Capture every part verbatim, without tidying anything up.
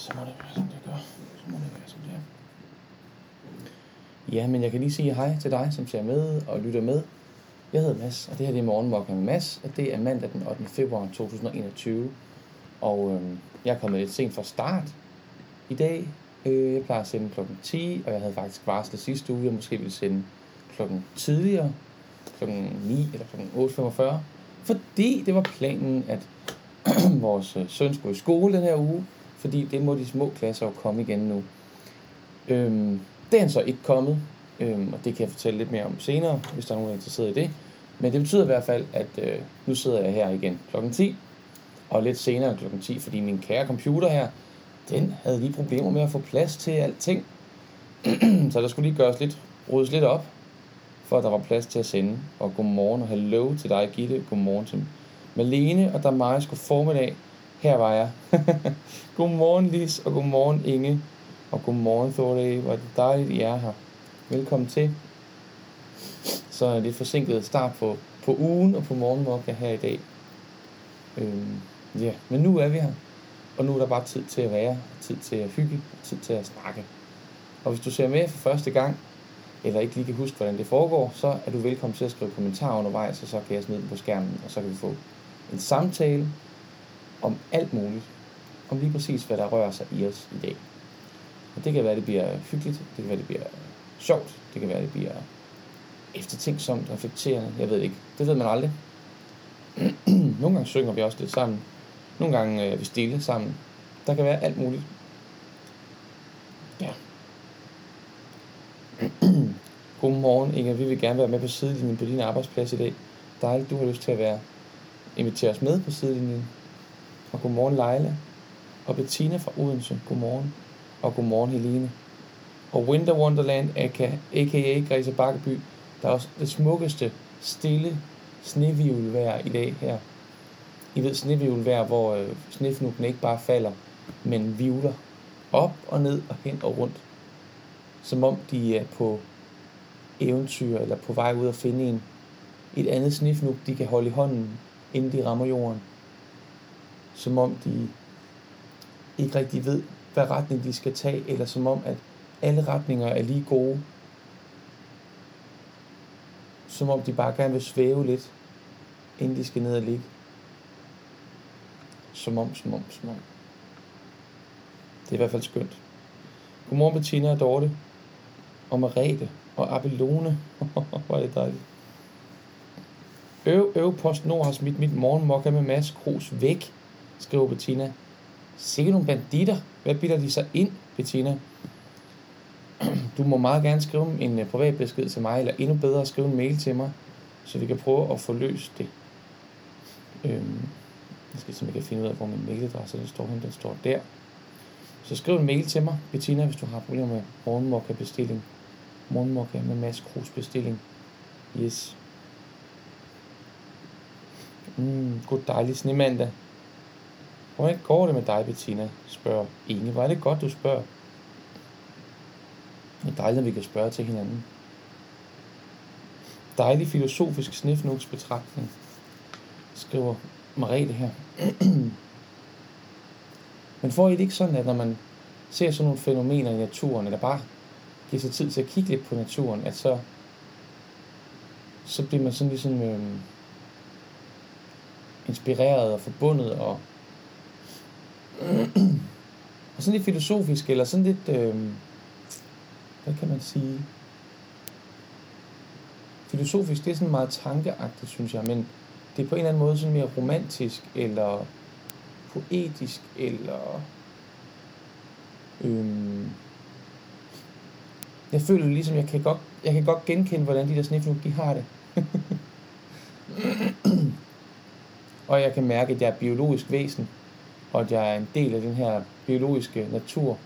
Så må det være, som det gør. Så må det være, som det er. Ja, men jeg kan lige sige hej til dig, som ser med og lytter med. Jeg hedder Mads, og det her det er Morgenmokken med Mads, og det er mandag den ottende februar to tusind og enogtyve. Og øh, jeg er kommet lidt sent fra start i dag. Øh, jeg plejer at sende klokken ti, og jeg havde faktisk varslet sidste uge, jeg måske ville sende klokken tidligere, klokken ni eller klokken otte femogfyrre. Fordi det var planen, at vores søn skulle i skole den her uge, fordi det må de små klasser jo komme igen nu. Øhm, det er han så ikke kommet, øhm, og det kan jeg fortælle lidt mere om senere, hvis der er nogen, der er interesseret i det. Men det betyder i hvert fald, at øh, nu sidder jeg her igen klokken ti, og lidt senere klokken ti, fordi min kære computer her, den havde lige problemer med at få plads til alting. Så der skulle lige gøres lidt, ryddes lidt op, for at der var plads til at sende. Og godmorgen og hello til dig, Gitte. Godmorgen til Marlene og Damaris. God formiddag. Her var jeg. Godmorgen, Lis, og godmorgen, Inge. Og godmorgen, Thore. Hvor er det dejligt, I er her. Velkommen til. Så er det lidt forsinket start på, på ugen og på morgenmokka her i dag. Øhm, yeah. Men nu er vi her. Og nu er der bare tid til at være, tid til at hygge, tid til at snakke. Og hvis du ser med for første gang, eller ikke lige kan huske, hvordan det foregår, så er du velkommen til at skrive kommentarer undervejs, og så kan jeg smide dem på skærmen, og så kan vi få en samtale om alt muligt, om lige præcis, hvad der rører sig i os i dag. Og det kan være, det bliver hyggeligt, det kan være, det bliver sjovt, det kan være, det bliver eftertænksomt, reflekterende, jeg ved ikke, det ved man aldrig. Nogle gange synger vi også lidt sammen, nogle gange er vi stille sammen, der kan være alt muligt. Ja. Godmorgen, Inge. Vi vil gerne være med på sidelinjen på din arbejdsplads i dag. Dejligt, du har lyst til at være. Inviter os med på sidelinjen. Og godmorgen, Laila. Og Bettina fra Odense. Godmorgen. Og godmorgen, Helene. Og Winter Wonderland, a k a. Græs og Bakkeby. Der er også det smukkeste, stille snehvirvelvejr i dag her. I ved, snehvirvelvejr, hvor øh, snefnukken ikke bare falder, men hvirvler op og ned og hen og rundt. Som om de er på eventyr eller på vej ud at finde en et andet snefnug, de kan holde i hånden, inden de rammer jorden. Som om de ikke rigtig ved, hvad retning de skal tage, eller som om, at alle retninger er lige gode. Som om de bare gerne vil svæve lidt, inden de skal ned og ligge. Som om, som om, som om. Det er i hvert fald skønt. Godmorgen, Bettina og Dorte. Og Mariette. Og Abelone. Hvor er det dejligt. Øv, øv, Post Nord har smidt mit morgenmokka med Mads Kros væk, skriver Bettina. Sikke nogle banditter. Hvad bilder de sig ind, Bettina? Du må meget gerne skrive en privat besked til mig, eller endnu bedre skrive en mail til mig, så vi kan prøve at få løst det. Øhm, jeg skal simpelthen finde ud af, hvor min mailadresse den står henne. Den står der. Så skriv en mail til mig, Bettina, hvis du har problemer med morgenmokka-bestilling. Morgenmokka med Mads Kros bestilling. Yes. Mm, god dejlig snemandag. Hvordan går det med dig, Bettina? Spørger Inge. Hvor er det godt, du spørger. Det er dejligt, at vi kan spørge til hinanden. Dejlig filosofisk snefnugsbetragtning, skriver Mariette her. Men får I det ikke sådan, at når man ser sådan nogle fænomener i naturen, eller bare giver sig tid til at kigge lidt på naturen, at så, så bliver man sådan ligesom øh, inspireret og forbundet, og, og sådan lidt filosofisk, eller sådan lidt, øh, hvad kan man sige, filosofisk, det er sådan meget tankeagtigt, synes jeg, men det er på en eller anden måde sådan mere romantisk, eller poetisk, eller øh, jeg føler ligesom, jeg kan godt, jeg kan godt genkende, hvordan de der snefnukke, de har det. Og jeg kan mærke, at jeg er et biologisk væsen, og at jeg er en del af den her biologiske natur,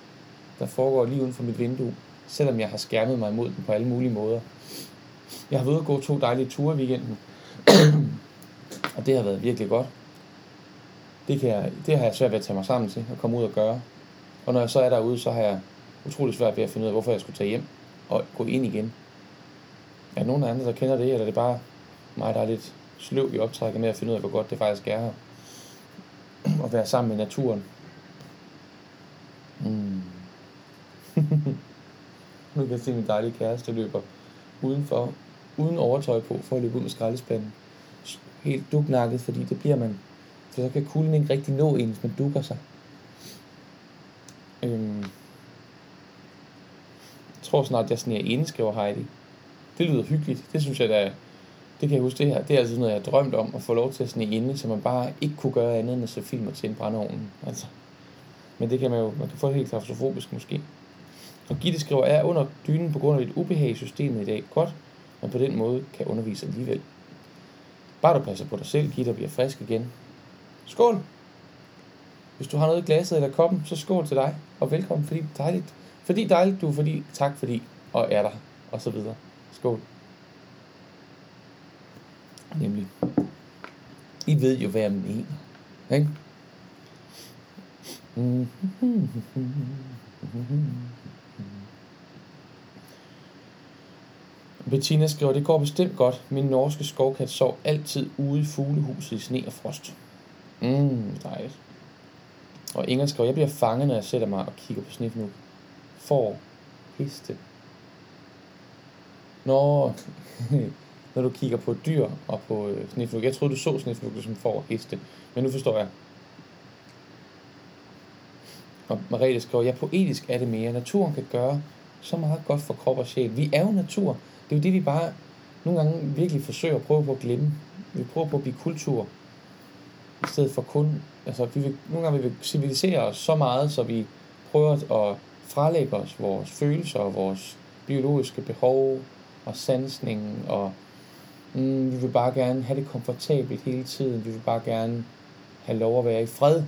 der foregår lige uden for mit vindue, selvom jeg har skærmet mig imod den på alle mulige måder. Jeg har været ude at gå to dejlige ture i weekenden, og det har været virkelig godt. Det, kan jeg, det har jeg svært ved at tage mig sammen til, at komme ud og gøre. Og når jeg så er derude, så har jeg utrolig svært ved at finde ud af, hvorfor jeg skulle tage hjem og gå ind igen. Er der nogen andre, der kender det, eller er det bare mig, der er lidt sløv i optrækket med at finde ud af, hvor godt det faktisk er her at være sammen med naturen? Mm. Nu kan jeg se min dejlige kæreste løber udenfor, uden overtøj på, for at løbe ud med skraldespanden. Helt duknakket, fordi det bliver man. For så kan kulden ikke rigtig nå en, hvis man dukker sig. Øhm. Jeg tror snart, jeg sniger indskriver Heidi. Det lyder hyggeligt. Det synes jeg da. Det kan jeg huske det her. Det er altså noget, jeg har drømt om, at få lov til at snige inde, så man bare ikke kunne gøre andet, end at se film og tænde brændeovnen. Altså. Men det kan man jo, man kan få det helt klaustrofobisk måske. Og Gitte skriver, er under dynen på grund af lidt ubehag i systemet i dag godt, men på den måde kan undervise alligevel. Bare du passer på dig selv, Gitte, og bliver frisk igen. Skål! Hvis du har noget i glasset eller koppen, så skål til dig, og velkommen, fordi dejligt. Fordi dejligt du, fordi tak fordi, og er der, og så videre. Skål. Nemlig. I ved jo, hvad jeg mener. Ikke? Bettina skriver, det går bestemt godt. Min norske skovkat sov altid ude i fuglehuset i sne og frost. Mm, dejligt. Og Inger skriver, jeg bliver fanget, når jeg sætter mig og kigger på snefnug. For heste. Nå, når du kigger på dyr og på snefnug. Jeg troede, du så snefnug som for heste, men nu forstår jeg. Og Mariette skriver, ja, poetisk er det mere. Naturen kan gøre så meget godt for krop og sjæl. Vi er jo natur. Det er jo det, vi bare nogle gange virkelig forsøger at prøve på at glemme. Vi prøver på at blive kultur. I stedet for kun... Altså, vi vil, nogle gange vil vi civilisere os så meget, så vi prøver at frelægge os vores følelser og vores biologiske behov og sansningen. Og mm, vi vil bare gerne have det komfortabelt hele tiden. Vi vil bare gerne have lov at være i fred.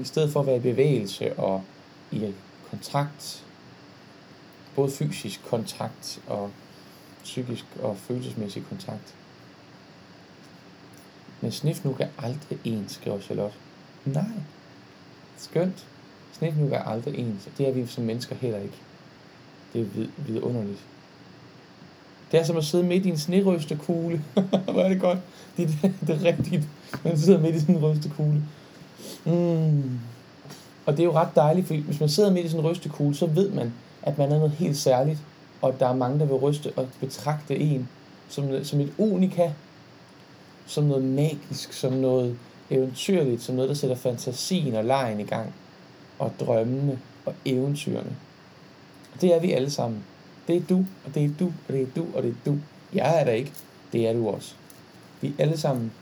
I stedet for at være i bevægelse og i kontakt, både fysisk kontakt og psykisk og følelsesmæssig kontakt. Men snifnug er aldrig ens, skriver Charlotte. Nej, skønt. Snifnug er aldrig ens, og det er vi som mennesker heller ikke. Det er vid- vidunderligt. Det er som at sidde midt i en snerøstekugle. Hvor er det godt. Det er, det er rigtigt. Man sidder midt i sådan en røstekugle. Mm. Og det er jo ret dejligt, fordi hvis man sidder midt i sådan en rystekugle, så ved man, at man er noget helt særligt, og der er mange, der vil ryste og betragte en som, som et unika, som noget magisk, som noget eventyrligt, som noget, der sætter fantasien og lejen i gang, og drømmene og eventyrene. Og det er vi alle sammen. Det er du, og det er du, og det er du, og det er du. Jeg er der ikke, det er du også. Vi er alle sammen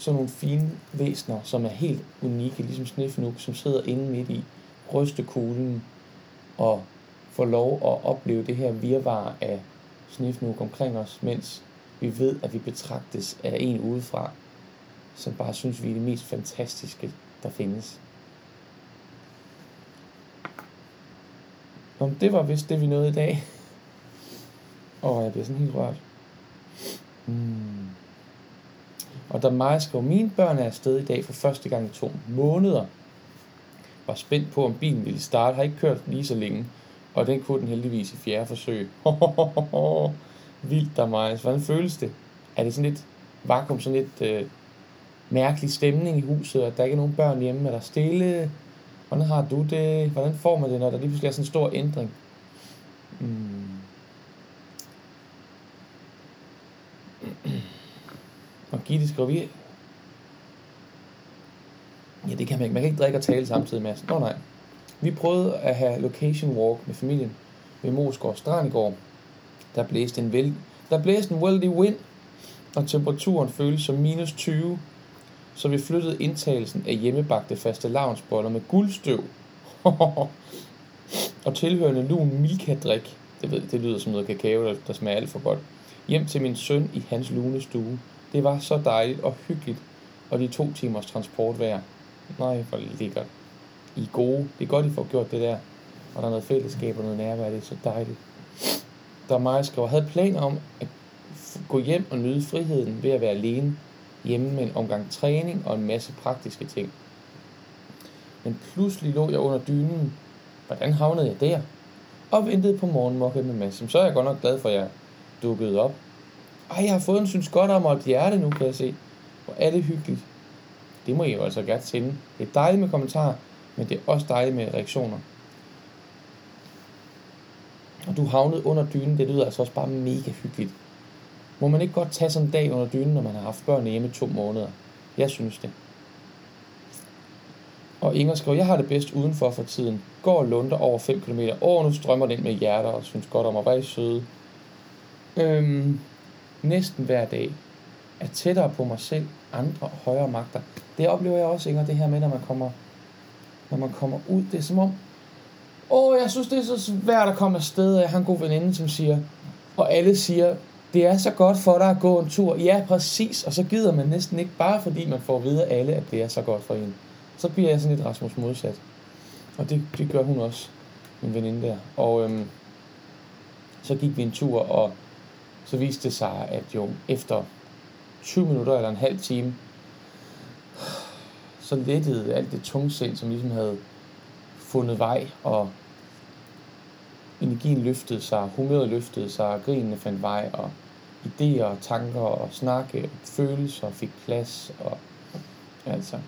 sådan nogle fine væsner, som er helt unikke, ligesom snefnug, som sidder inde midt i rystekuglen og får lov at opleve det her virvar af snefnug omkring os, mens vi ved, at vi betragtes af en udefra, som bare synes, vi er det mest fantastiske, der findes. Nå, det var vist det, vi nåede i dag. Åh, jeg bliver sådan helt rørt. Mm. Og da Maja skrev, mine børn er afsted i dag for første gang i to måneder. Var spændt på, om bilen ville starte. Har ikke kørt lige så længe. Og den kunne den heldigvis i fjerde forsøg. Vildt der, Maja. Hvordan føles det? Er det sådan lidt vakuum, sådan lidt øh, mærkelig stemning i huset, at der ikke er nogen børn hjemme, er der stille? Hvordan har du det? Hvordan får man det, når der lige pludselig er sådan en stor ændring? Mm. Og Gitte skriver, vi... Ja, det kan man ikke. Man kan ikke drikke og tale samtidig med os. Nå nej. Vi prøvede at have location walk med familien ved Mosgaard Strandgård. Der blæste en vældig... Der blæste en vældig vind, og temperaturen føltes som minus tyve. Så vi flyttede indtagelsen af hjemmebagte faste lavnsboller med guldstøv. Og tilhørende lun milka-drik. Det, ved, det lyder som noget kakao, der, der smager alt for godt. Hjem til min søn i hans lunestue. Det var så dejligt og hyggeligt, og de to timers transport værd. Nej, hvor lækkert. I er gode. Det er godt, I får gjort det der. Og der er noget fællesskab og noget nærvær, det er så dejligt. Der Maja skrev, havde planer om at gå hjem og nyde friheden ved at være alene hjemme med en omgang træning og en masse praktiske ting. Men pludselig lå jeg under dynen. Hvordan havnede jeg der? Og ventede på morgenmokket med Mads. Så er jeg godt nok glad for, at jeg dukkede op. Ej, jeg har fået en synes godt om, og et hjerte nu, kan jeg se. Hvor er det hyggeligt. Det må I jo altså gerne sende. Det er dejligt med kommentarer. men det er også dejligt med reaktioner. Og du havnede under dynen, det lyder altså også bare mega hyggeligt. Må man ikke godt tage sådan en dag under dynen, når man har haft børn hjemme i to måneder? Jeg synes det. Og Inger skriver, jeg har det bedst udenfor for tiden. Går og lunder over fem kilometer. Åh, nu strømmer det ind med hjerter og synes godt om at være søde. Øhm, næsten hver dag er tættere på mig selv, andre højere magter. Det oplever jeg også, Inger, det her med, når man kommer, når man kommer ud. Det er som om, åh, jeg synes, det er så svært at komme afsted. Jeg har en god veninde, som siger, og alle siger, det er så godt for dig at gå en tur. Ja, præcis, og så gider man næsten ikke, bare fordi man får at vide af alle, at det er så godt for en. Så bliver jeg sådan lidt Rasmus modsat. Og det, det gør hun også, min veninde der. Og øhm, så gik vi en tur, og så viste det sig, at jo efter tyve minutter eller en halv time, så lettede alt det tungsind, som ligesom havde fundet vej, og energien løftede sig, humøret løftede sig, og grinene fandt vej, og idéer og tanker og snakke og følelser fik plads, og altså...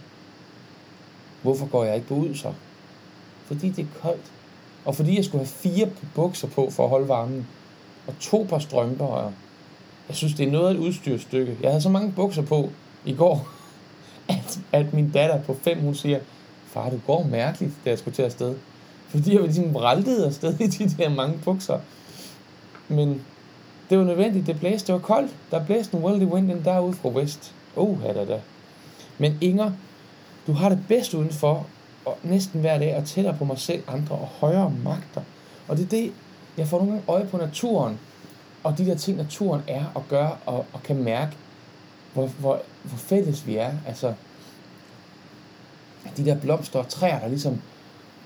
Hvorfor går jeg ikke på ud så? Fordi det er koldt. Og fordi jeg skulle have fire bukser på for at holde varmen. Og to par strømper. Og jeg synes, det er noget af et udstyrsstykke. Jeg havde så mange bukser på i går, at, at min datter på fem, hun siger, far, det går mærkeligt, da jeg skulle til afsted. Fordi jeg var ligesom vraltet afsted i de der mange bukser. Men det var nødvendigt. Det blæste. Det var koldt. Der blæste en worldly wind derude fra vest. Oh, her der da. Men Inger, du har det bedst udenfor, og næsten hver dag er tættere på mig selv, andre og højere magter. Og det er det, jeg får nogle gange øje på naturen, og de der ting, naturen er og gør, og, og kan mærke, hvor, hvor, hvor fælles vi er. Altså, de der blomster og træer, der ligesom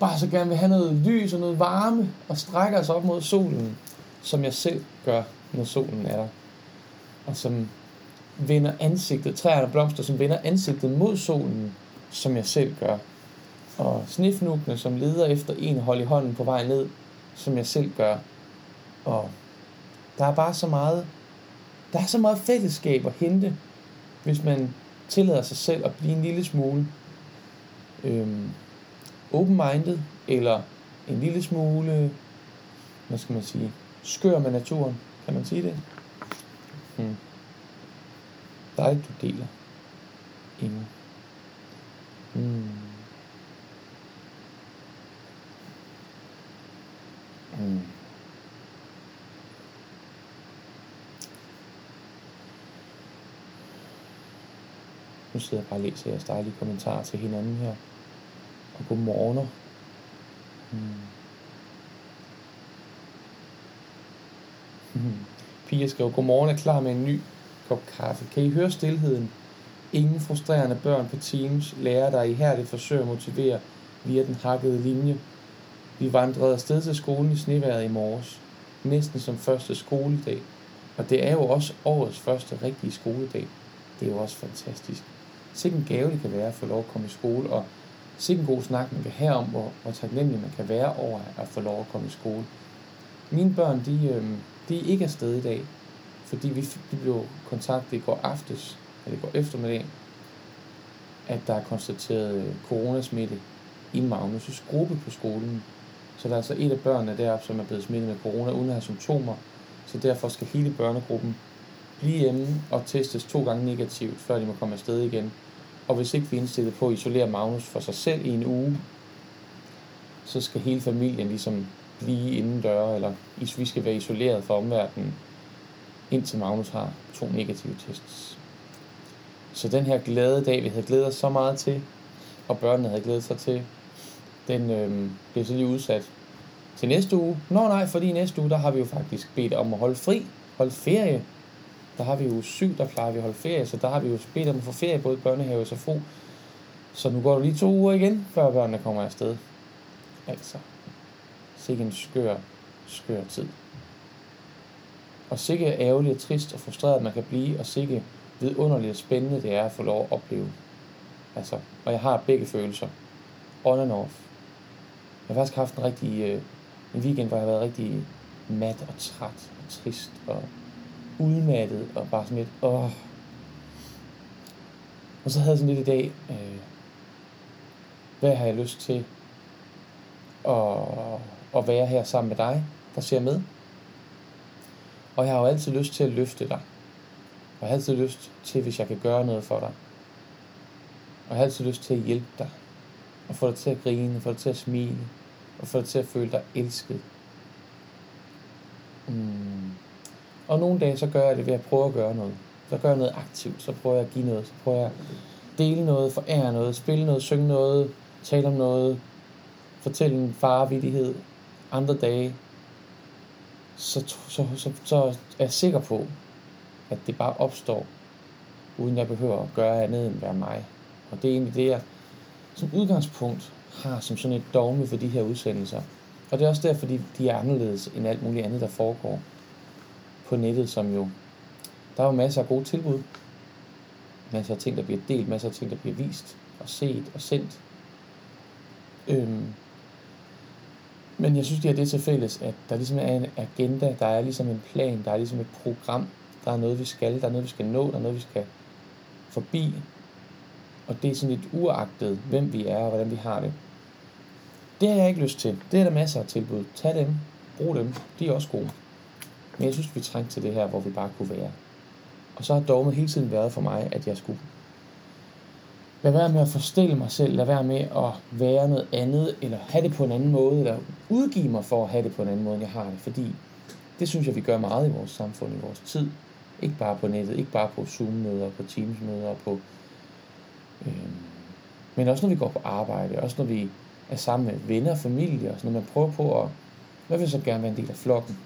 bare så gerne vil have noget lys og noget varme, og strækker sig op mod solen, som jeg selv gør, når solen er der. Og som vender ansigtet, træer og blomster, som vender ansigtet mod solen, som jeg selv gør. Og snefnukkene, som leder efter en, hold i hånden på vej ned, som jeg selv gør. Og der er bare så meget, der er så meget fællesskab at hente, hvis man tillader sig selv at blive en lille smule øhm, open-minded, eller en lille smule, hvad skal man sige, skør med naturen. Kan man sige det? Hmm. Dejligt, du deler. Ingen. Mm. Mm. Nu sidder jeg bare og læser jeres dejlige kommentarer til hinanden her. Og godmorgener. Mm. Mm. Pia skriver, godmorgen, er klar med en ny kop kaffe. Kan I høre stilheden? Ingen frustrerende børn på Teams, lærere, der ihærdigt forsøger at motivere via den hakkede linje. Vi vandrede afsted til skolen i snevejret i morges, næsten som første skoledag. Og det er jo også årets første rigtige skoledag. Det er jo også fantastisk. Sikke en gave det kan være at få lov at komme i skole, og sikke en god snak man kan have om, hvor, hvor taknemmelig man kan være over at få lov at komme i skole. Mine børn, de, de er ikke afsted i dag, fordi vi de blev kontaktet i går aftes, eller går eftermiddag, at der er konstateret coronasmitte i Magnus' gruppe på skolen. Så der er altså et af børnene deroppe, som er blevet smittet med corona, uden at have symptomer. Så derfor skal hele børnegruppen blive hjemme og testes to gange negativt, før de må komme afsted igen. Og hvis ikke vi er indstillet på at isolere Magnus for sig selv i en uge, så skal hele familien ligesom blive indendøre, eller vi skal være isoleret fra omverdenen, indtil Magnus har to negative tests. Så den her glade dag, vi havde glædet os så meget til, og børnene havde glædet sig til, den øh, blev så lige udsat til næste uge. Nå nej, fordi næste uge, der har vi jo faktisk bedt om at holde fri, holde ferie. Der har vi jo syv, der plejer vi at holde ferie, så der har vi jo bedt om at få ferie, både børnehave og S F O. Så nu går det lige to uger igen, før børnene kommer afsted. Altså, sikke en skør, skør tid. Og sikke ærgerligt og trist og frustreret, man kan blive, og sikke vidunderligt og spændende det er at få lov at opleve. Altså, og jeg har begge følelser. On and off. Jeg har faktisk haft en rigtig øh, en weekend, hvor jeg har været rigtig mat og træt og trist og udmattet og bare sådan lidt åh. Og så havde jeg sådan lidt i dag, øh, Hvad har jeg lyst til at, at være her sammen med dig, der ser med? Og jeg har jo altid lyst til at løfte dig. Og jeg har altid lyst til, hvis jeg kan gøre noget for dig. Og jeg har altid lyst til at hjælpe dig. Og få dig til at grine, få dig til at smile. Og få dig til at føle dig elsket. Mm. Og nogle dage, så gør jeg det ved at prøve at gøre noget. Så gør jeg noget aktivt, så prøver jeg at give noget. Så prøver jeg at dele noget, forære noget, spille noget, synge noget, tale om noget. Fortælle en farevittighed. Andre dage, så, så, så, så er jeg sikker på, at det bare opstår, uden jeg behøver at gøre andet end være mig. Og det er egentlig det, jeg som udgangspunkt har som sådan et dogme for de her udsendelser. Og det er også derfor, de, de er anderledes end alt muligt andet, der foregår på nettet, som jo... Der er jo masser af gode tilbud. Masser af ting, der bliver delt. Masser af ting, der bliver vist og set og sendt. Øhm. Men jeg synes, det er det til fælles, at der ligesom er en agenda. Der er ligesom en plan. Der er ligesom et program. Der er noget, vi skal. Der er noget, vi skal nå. Der er noget, vi skal forbi. Og det er sådan lidt uagtet, hvem vi er og hvordan vi har det. Det har jeg ikke lyst til. Det er der masser af tilbud. Tag dem. Brug dem. De er også gode. Men jeg synes, vi trængte til det her, hvor vi bare kunne være. Og så har dogmet hele tiden været for mig, at jeg skulle lade være med at forstille mig selv, lade være med at være noget andet, eller have det på en anden måde, eller udgive mig for at have det på en anden måde, end jeg har det. Fordi det synes jeg, vi gør meget i vores samfund, i vores tid. Ikke bare på nettet, ikke bare på Zoom-møder, på Teams-møder, på, øh, men også når vi går på arbejde, også når vi er sammen med venner og familie, og sådan noget, man prøver på at, hvad vil så gerne være en del af flokken,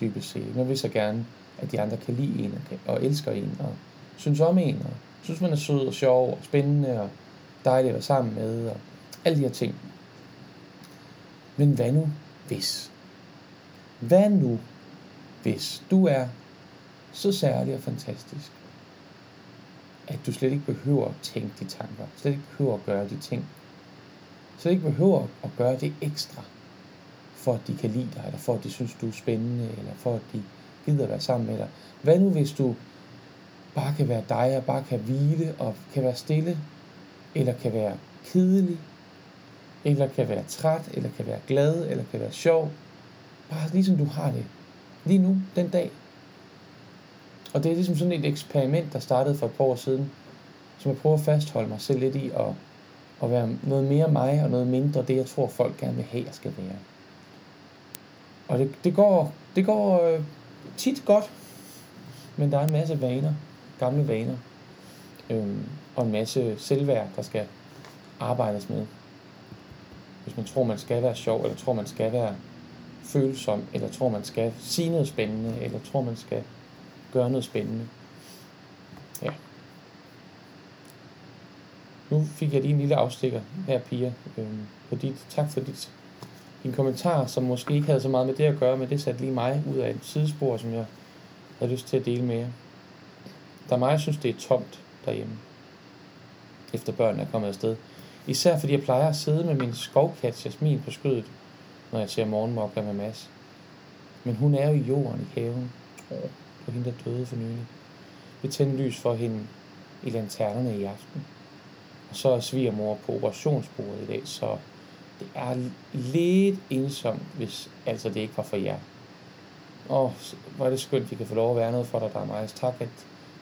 dybest set. Man vil så gerne, at de andre kan lide en og elsker en og synes om en og synes man er sød og sjov og spændende og dejlig at være sammen med og alle de her ting. Men hvad nu hvis? Hvad nu hvis du er så særlig og fantastisk, at du slet ikke behøver at tænke de tanker, slet ikke behøver at gøre de ting, slet ikke behøver at gøre det ekstra, for at de kan lide dig, eller for at de synes du er spændende, eller for at de gider være sammen med dig. Hvad nu hvis du bare kan være dig, og bare kan hvile, og kan være stille, eller kan være kedelig, eller kan være træt, eller kan være glad, eller kan være sjov, bare ligesom du har det lige nu, den dag. Og det er ligesom sådan et eksperiment, der startede for et par år siden, som jeg prøver at fastholde mig selv lidt i, og, og være noget mere mig, og noget mindre det, jeg tror folk gerne vil have, jeg skal være. Og det, det går, det går øh, tit godt, men der er en masse vaner, gamle vaner, øh, og en masse selvværd, der skal arbejdes med. Hvis man tror, man skal være sjov, eller tror, man skal være følsom, eller tror, man skal sige noget spændende, eller tror, man skal gøre noget spændende. Ja. Nu fik jeg lige en lille afstikker her, Pia, øh, på dit, tak for dit en kommentar, som måske ikke havde så meget med det at gøre, men det satte lige mig ud af en sidespor, som jeg havde lyst til at dele med jer. Der er mig, jeg synes, det er tomt derhjemme, efter børnene er kommet afsted. Især fordi jeg plejer at sidde med min skovkat Jasmin på skødet, når jeg ser morgenmokler med Mads. Men hun er jo i jorden i haven. Det var hende, der døde for nylig. Vi tændte lys for hende i lanternerne i aften. Og så er svigermor på operationsbordet i dag, så... Det er lidt ensomt, hvis altså det ikke var for jer. Åh, hvor er det skønt, vi kan få lov at være noget for dig, der er meget. Tak, at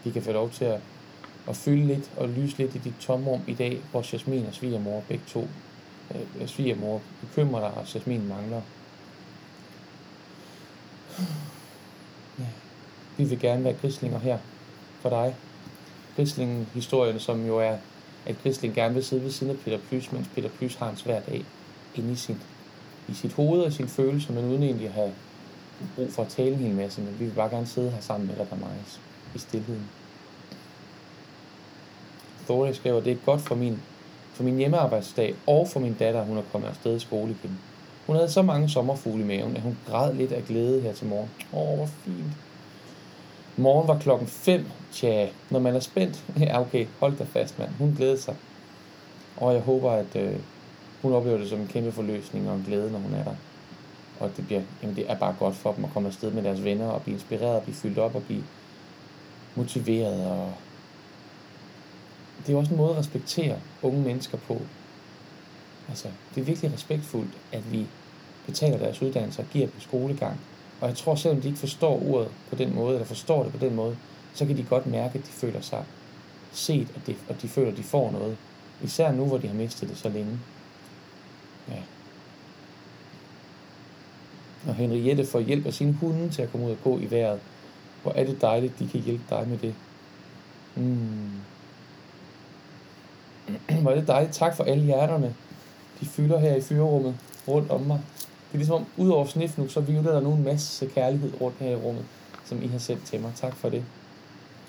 vi kan få lov til at, at fylde lidt og lyse lidt i dit tomrum i dag, hvor Jasmin og svigermor begge to. Øh, svigermor bekymrer dig, og Jasmin mangler. Ja. Vi vil gerne være grislinger her for dig. Grislingen-historien, som jo er... at Grisling gerne vil sidde ved siden af Peter Plys, mens Peter Plys har hans hverdag inde i, sin, i sit hoved og i sine følelser, men uden egentlig at have brug for at tale en hel masse, men vi vil bare gerne sidde her sammen med dig, Damaris, i stillheden. Thore skriver, det er godt for min, for min hjemmearbejdsdag og for min datter, hun er kommet afsted i skole igen. Hun havde så mange sommerfugle i maven, at hun græd lidt af glæde her til morgen. Åh, hvor fint. Morgen var klokken fem. Tja, når man er spændt. Ja, okay, hold da fast, mand. Hun glæder sig. Og jeg håber, at øh, hun oplever det som en kæmpe forløsning og en glæde, når hun er der. Og det bliver, jamen, det er bare godt for dem at komme afsted med deres venner og blive inspireret og blive fyldt op og blive motiveret. Og det er også en måde at respektere unge mennesker på. Altså, det er virkelig respektfuldt, at vi betaler deres uddannelse og giver dem skolegang. Og jeg tror, selvom de ikke forstår ordet på den måde, eller forstår det på den måde, så kan de godt mærke, at de føler sig set, og de, og de føler, at de får noget. Især nu, hvor de har mistet det så længe. Ja. Og Henriette får hjælp af sine hunde til at komme ud og gå i vejret. Hvor er det dejligt, de kan hjælpe dig med det. Mm. Hvor er det dejligt. Tak for alle hjerterne. De fylder her i fyrerummet rundt om mig. Det er ligesom om, ud over snif nu, så vivler der nu en masse kærlighed rundt her i rummet, som I har sendt til mig. Tak for det.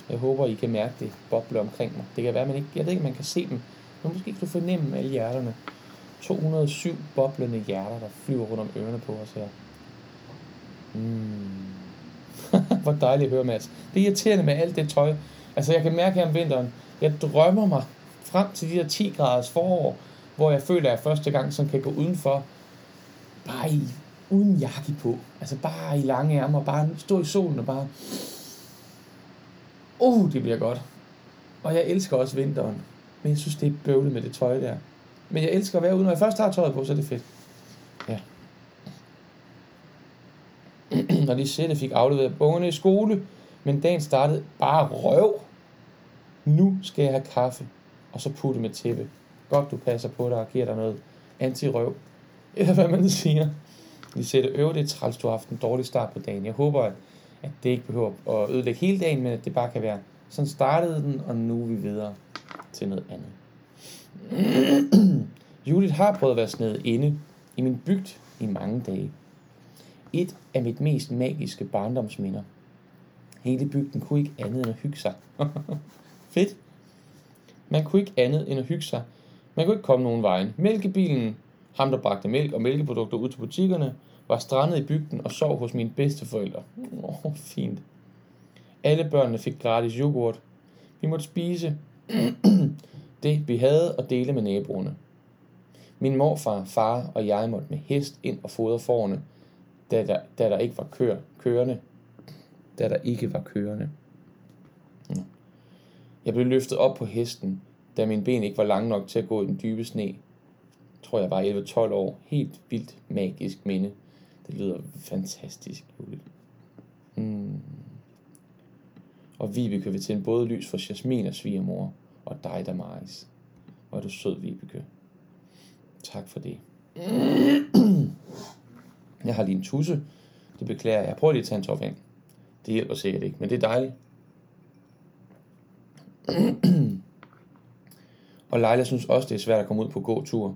Jeg håber, I kan mærke det bobler omkring mig. Det kan være, man ikke, jeg ved ikke, man kan se dem. Men måske kan du fornemme alle hjerterne. to hundrede og syv boblende hjerter, der flyver rundt om ørerne på os her. Mm. Hvor dejligt at høre, Mads. Det er irriterende med alt det tøj. Altså, jeg kan mærke her om vinteren, jeg drømmer mig frem til de der ti graders forår, hvor jeg føler, at jeg første gang som kan gå udenfor, bare i, uden jakke på. Altså, bare i lange ærmer, bare stå i solen og bare... Uh, det bliver godt. Og jeg elsker også vinteren. Men jeg synes, det er bøvlet med det tøj der. Men jeg elsker at være ude. Når jeg først har tøjet på, så er det fedt. Ja. Når Lisette fik afleveret ungerne i skole, men dagen startede bare røv. Nu skal jeg have kaffe, og så putte med tæppe. Godt, du passer på dig og giver dig noget anti-røv. Eller hvad man siger. Lisette, øv det træls, du har haft en dårlig start på dagen. Jeg håber, at at det ikke behøver at ødelægge hele dagen, men at det bare kan være, sådan startede den, og nu er vi videre til noget andet. Judith har prøvet at være snedet inde i min bygd i mange dage. Et af mit mest magiske barndomsminder. Hele bygden kunne ikke andet end at hygge sig. Fedt. Man kunne ikke andet end at hygge sig. Man kunne ikke komme nogen vejen. Mælkebilen, ham der bragte mælk og mælkeprodukter ud til butikkerne, var strandet i bygden og sov hos mine bedsteforældre. Åh, oh, fint. Alle børnene fik gratis yoghurt. Vi måtte spise det, vi havde, og dele med naboerne. Min morfar, far og jeg måtte med hest ind og fodre forerne, da der, da der ikke var køer, kørende. Da der ikke var kørende. Jeg blev løftet op på hesten, da mine ben ikke var lange nok til at gå i den dybe sne. Tror jeg var elleve tolv år. Helt vildt magisk minde. Det lyder fantastisk. Mm. Og Vibeke vil tænde både lys for Jasmin og svigermor. Og dig, Damaris. Hvor er du sød, Vibeke. Tak for det. Jeg har lige en tusse. Det beklager jeg. Jeg prøver lige at tage en tår vand. Det hjælper sikkert ikke, men det er dejligt. Og Laila synes også, det er svært at komme ud på gåtur.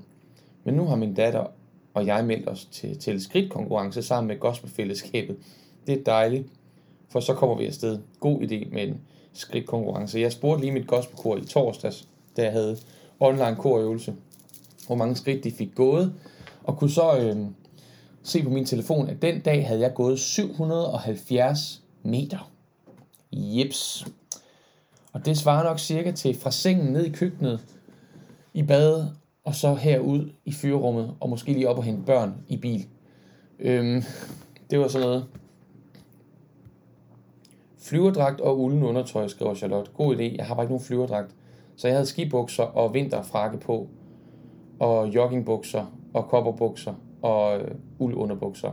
Men nu har min datter og jeg meldt os til, til skridtkonkurrence sammen med gospelfællesskabet. Det er dejligt, for så kommer vi afsted. God idé med en skridtkonkurrence. Jeg spurgte lige mit gospelkor i torsdags, da jeg havde online korøvelse, hvor mange skridt de fik gået, og kunne så øh, se på min telefon, at den dag havde jeg gået syv hundrede og halvfjerds meter. Jeps. Og det svarer nok cirka til fra sengen ned i køkkenet, i badet, og så herud i fyrerummet, og måske lige op og hente børn i bil. Øhm, det var sådan noget. Flyverdragt og ulden undertøj, skriver Charlotte. God idé, jeg har bare ikke nogen flyverdragt. Så jeg havde skibukser og vinterfrakke på, og joggingbukser, og kopperbukser, og øh, uldunderbukser.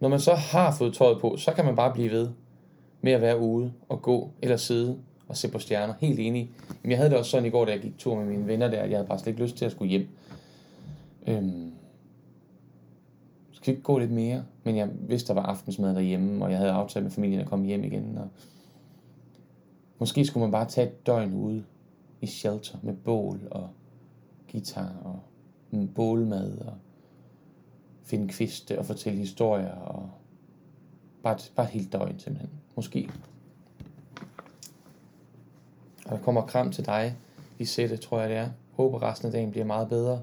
Når man så har fået tøjet på, så kan man bare blive ved med at være ude og gå eller sidde og se på stjerner. Helt enig. Men jeg havde det også sådan i går, da jeg gik tur med mine venner der, at jeg havde bare slet ikke lyst til at skulle hjem. Øhm, skal ikke gå lidt mere, men jeg vidste, der var aftensmad derhjemme, og jeg havde aftalt med familien at komme hjem igen. Og måske skulle man bare tage et døgn ude i shelter med bål og guitar og bålmad og finde kviste og fortælle historier og bare et, bare et helt døgn simpelthen. Måske. Og der kommer kram til dig, Lisette, tror jeg det er. Håber resten af dagen bliver meget bedre.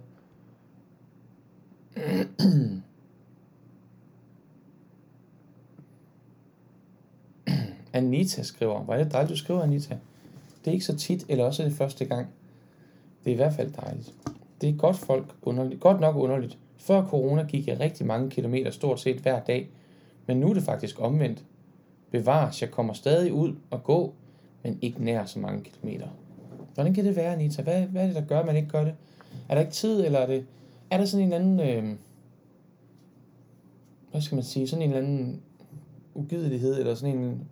Anita skriver. Hvor er det dejligt, du skriver, Anita. Det er ikke så tit, eller også er det første gang. Det er i hvert fald dejligt. Det er godt, folk underligt. Godt nok underligt. Før corona gik jeg rigtig mange kilometer stort set hver dag. Men nu er det faktisk omvendt. Bevares, jeg kommer stadig ud og gå, men ikke nær så mange kilometer. Hvordan kan det være, Anita? Hvad, hvad er det, der gør, at man ikke gør det? Er der ikke tid, eller er, det, er der sådan en anden, øh, hvad skal man sige, sådan en eller anden ugidelighed, eller sådan en,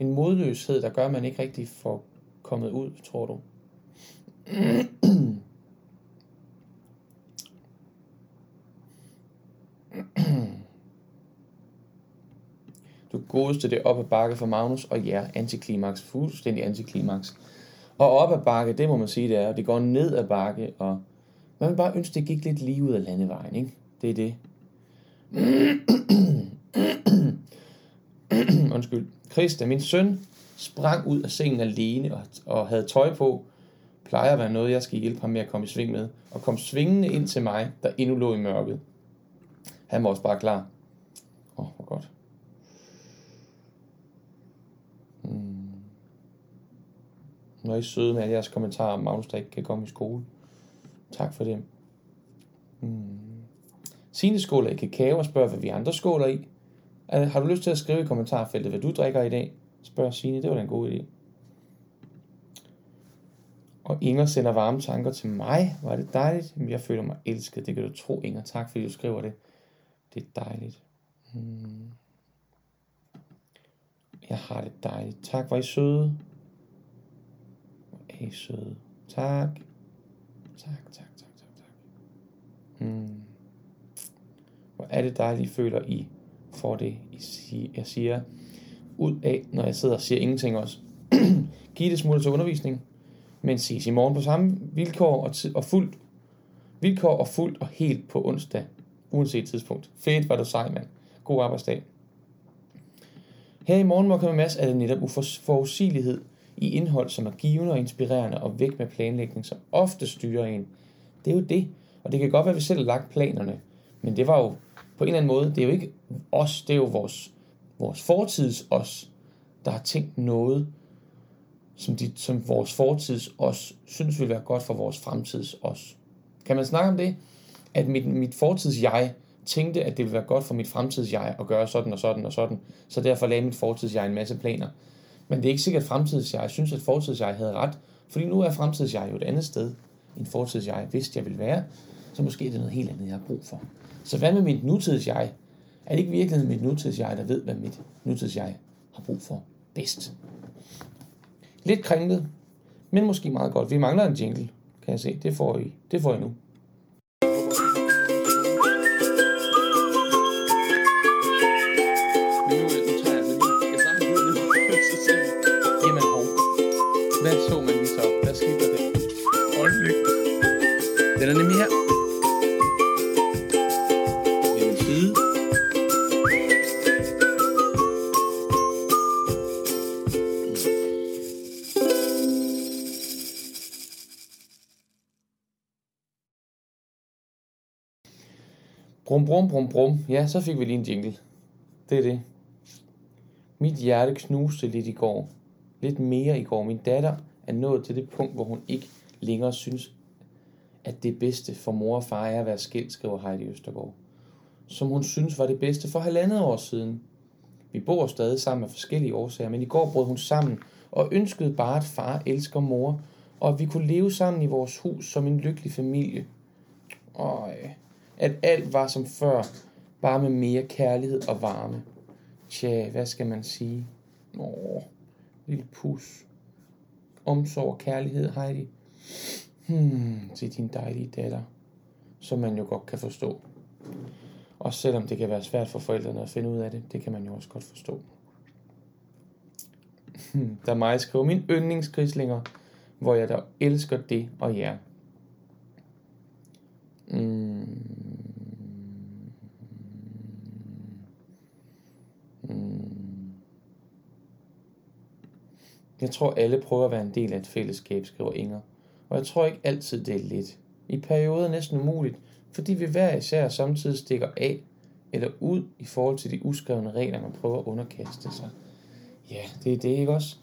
en modløshed, der gør, at man ikke rigtig får kommet ud, tror du? Du godeste det op ad bakke for Magnus, og ja, antiklimaks, fuldstændig antiklimaks. Og op ad bakke, det må man sige, det er, og det går ned ad bakke, og man vil bare ønske, det gik lidt lige ud af landevejen, ikke? Det er det. Undskyld. Christa, min søn, sprang ud af sengen alene og, og havde tøj på, plejer at være noget, jeg skal hjælpe ham med at komme i sving med, og kom svingende ind til mig, der endnu lå i mørket. Han var også bare klar. Åh, oh, hvor godt. Hmm. Nu er I søde med alle jeres kommentarer om Magnus, der ikke kan komme i skole. Tak for det. Hmm. Signe skåler i kakao og spørger, hvad vi andre skåler i. Har du lyst til at skrive i kommentarfeltet, hvad du drikker i dag? Spørger Signe, det var da en god idé. Og Inger sender varme tanker til mig. Var det dejligt? Jeg føler mig elsket. Det kan du tro, Inger. Tak, fordi du skriver det. Det er dejligt. Hmm. Jeg har det dejligt. Tak, var I søde? Er I søde? Tak. Tak, tak, tak, tak, tak. Hmm. Hvor er det dejligt, I føler, I får det, jeg siger. Ud af, når jeg sidder og siger ingenting også. Gitte smutter til undervisning. Men ses i morgen på samme vilkår og, t- og fuldt. Vilkår og fuldt og helt på onsdag. Uanset tidspunkt. Fedt, var du sej, mand. God arbejdsdag. Her i morgen må komme Mads, er det netop uforudsigelighed i indhold, som er givende og inspirerende og væk med planlægning, som ofte styrer en. Det er jo det. Og det kan godt være, at vi selv har lagt planerne. Men det var jo på en eller anden måde, det er jo ikke os, det er jo vores, vores fortids os, der har tænkt noget, som, de, som vores fortids os synes vil være godt for vores fremtids os. Kan man snakke om det? At mit, mit fortids jeg tænkte, at det ville være godt for mit fremtids jeg at gøre sådan og sådan og sådan, så derfor lagde mit fortids jeg en masse planer. Men det er ikke sikkert, at fremtids jeg synes, at fortids jeg havde ret, fordi nu er fremtids jeg jo et andet sted, end fortids jeg vidste, jeg ville være, så måske er det noget helt andet, jeg har brug for. Så hvad med mit nutids jeg? Er det ikke virkelig mit nutids jeg, der ved, hvad mit nutids jeg har brug for bedst? Lidt kringlet, men måske meget godt. Vi mangler en jingle, kan jeg se. Det får I, det får I nu. Brum, brum, brum, brum. Ja, så fik vi lige en jingle. Det er det. Mit hjerte knuste lidt i går. Lidt mere i går. Min datter er nået til det punkt, hvor hun ikke længere synes, at det bedste for mor og far er at være skilt, skriver Heidi Østergaard. Som hun synes var det bedste for halvandet år siden. Vi bor stadig sammen af forskellige årsager, men i går brød hun sammen og ønskede bare, at far elsker mor, og at vi kunne leve sammen i vores hus som en lykkelig familie. Åh, at alt var som før, bare med mere kærlighed og varme. Tja, hvad skal man sige? Åh, lille pus. Omsorg og kærlighed, Heidi. Hmm, til din dejlige datter, som man jo godt kan forstå. Og selvom det kan være svært for forældrene at finde ud af det, det kan man jo også godt forstå. Hmm, der er mig skriver, min yndlingskrislinger, hvor jeg da elsker det og jer. Hmm. Jeg tror, alle prøver at være en del af et fællesskab, skriver Inger. Og jeg tror ikke altid, det er let. I perioder næsten umuligt, fordi vi hver især samtidig stikker af eller ud i forhold til de uskrevne regler, man prøver at underkaste sig. Ja, det er det, ikke også?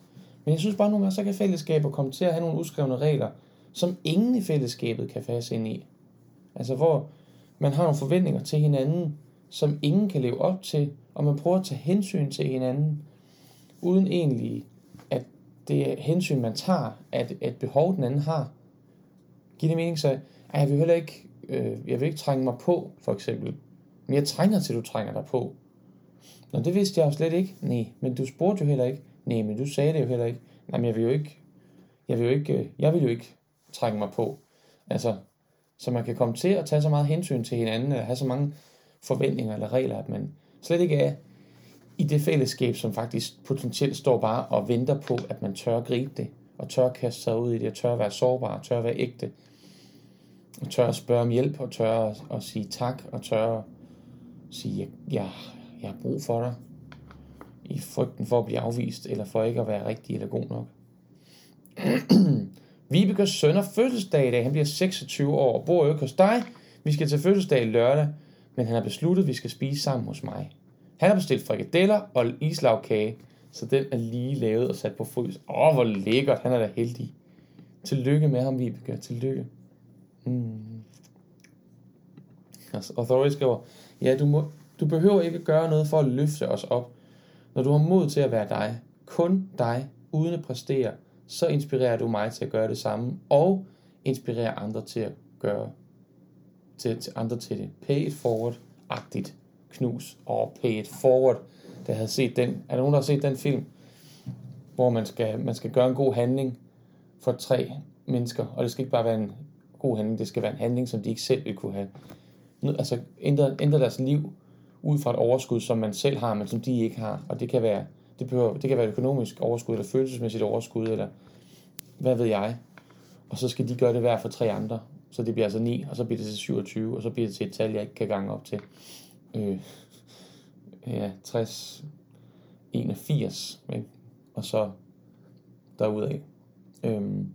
Men jeg synes bare, at nogle gange, så kan fællesskaber komme til at have nogle uskrevne regler, som ingen i fællesskabet kan passe ind i. Altså, hvor man har nogle forventninger til hinanden, som ingen kan leve op til, og man prøver at tage hensyn til hinanden, uden egentlig det hensyn, man tager, at et behov, den anden har. Giver det mening, så ej, jeg vil heller ikke, øh, jeg vil ikke trænge mig på, for eksempel. Men jeg trænger til, du trænger dig på. Nå, det vidste jeg jo slet ikke. Nej, men du spurgte jo heller ikke. Nej, men du sagde det jo heller ikke. Nej, men jeg vil jo ikke, jeg vil jo ikke, jeg vil jo ikke trænge mig på. Altså, så man kan komme til at tage så meget hensyn til hinanden, eller have så mange forventninger eller regler, at man slet ikke er i det fællesskab, som faktisk potentielt står bare og venter på, at man tør gribe det, og tør kaste sig ud i det, og tør være sårbar, og tør være ægte, og tør spørge om hjælp, og tør at sige tak, og tør sige, ja, jeg har brug for dig, i frygten for at blive afvist, eller for ikke at være rigtig eller god nok. Vibekes søn har fødselsdag i dag, han bliver seksogtyve år, og bor jo ikke hos dig. Vi skal til fødselsdag lørdag, men han har besluttet, at vi skal spise sammen hos mig. Han har bestilt frikadeller og islagkage, så den er lige lavet og sat på frys. Åh, hvor lækkert, han er da heldig. Tillykke med ham, Vibeke, tillykke. Mm. Og Thory skriver, ja, du, må, du behøver ikke gøre noget for at løfte os op. Når du har mod til at være dig, kun dig, uden at præstere, så inspirerer du mig til at gøre det samme, og inspirerer andre til at gøre til, til andre til det. Pay it forward-agtigt. Knus og Pay It Forward, der havde set den. Er der nogen, der har set den film, hvor man skal, man skal gøre en god handling for tre mennesker, og det skal ikke bare være en god handling, det skal være en handling, som de ikke selv ville kunne have. Altså ændre, ændre deres liv ud fra et overskud, som man selv har, men som de ikke har, og det kan være, det behøver, det kan være et økonomisk overskud, eller følelsesmæssigt overskud, eller hvad ved jeg, og så skal de gøre det hver for tre andre, så det bliver altså ni, og så bliver det til syvogtyve, og så bliver det til et tal, jeg ikke kan gange op til. Øh, ja, tres, enogfirs, ikke? Og så derudad. Øhm,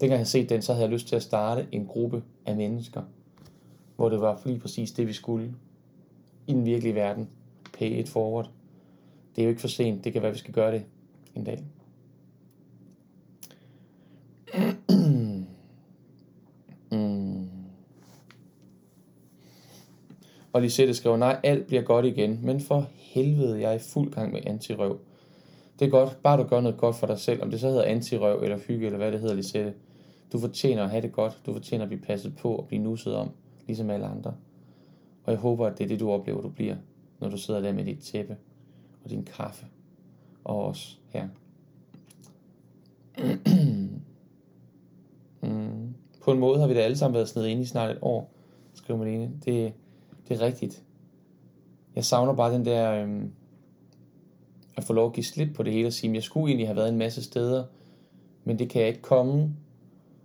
dengang jeg set den, så havde jeg lyst til at starte en gruppe af mennesker, hvor det var lige præcis det, vi skulle i den virkelige verden. Pay it forward. Det er jo ikke for sent, det kan være, vi skal gøre det en dag. Og Lisette skrev, nej, alt bliver godt igen, men for helvede, jeg er i fuld gang med antirøv. Det er godt, bare du gør noget godt for dig selv, om det så hedder antirøv eller hygge, eller hvad det hedder, Lisette. Du fortjener at have det godt, du fortjener at blive passet på og blive nusset om, ligesom alle andre. Og jeg håber, at det er det, du oplever, du bliver, når du sidder der med dit tæppe og din kaffe. Og også her. mm. På en måde har vi da alle sammen været snedet inde i snart et år, skriver Marlene. Det Det er rigtigt. Jeg savner bare den der, øhm, at få lov at give slip på det hele og sige, at jeg skulle egentlig have været en masse steder, men det kan jeg ikke komme,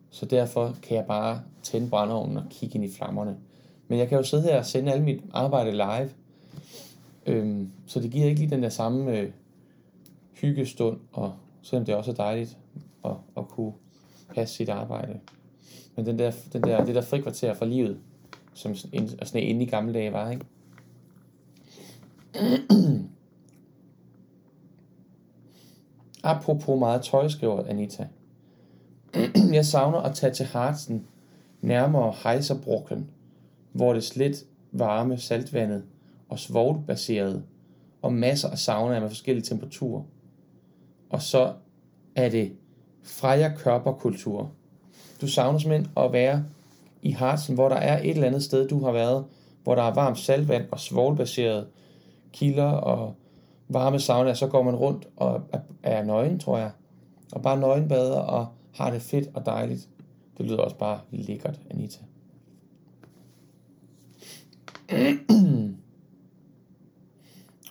så derfor kan jeg bare tænde brændeovnen og kigge ind i flammerne. Men jeg kan jo sidde her og sende alt mit arbejde live, øhm, så det giver ikke lige den der samme øh, hyggestund, og selvom det også er dejligt at, at kunne passe sit arbejde. Men den der, den der, det der frikvarter fra livet, som sådan inde i gamle dage var, ikke? Apropos meget tøj, skriver Anita. Jeg savner at tage til Harzen, nærmere Heiserbrucken, hvor det slet varme saltvandet og svovlbaseret og masser af saunaer med forskellige temperaturer. Og så er det frejerkørperkultur. Du savner simpelthen at være i Harzen, hvor der er et eller andet sted, du har været, hvor der er varmt saltvand og svovlbaserede kilder og varme sauna, så går man rundt og er nøgen, tror jeg, og bare nøgenbader og har det fedt og dejligt. Det lyder også bare lækkert, Anita.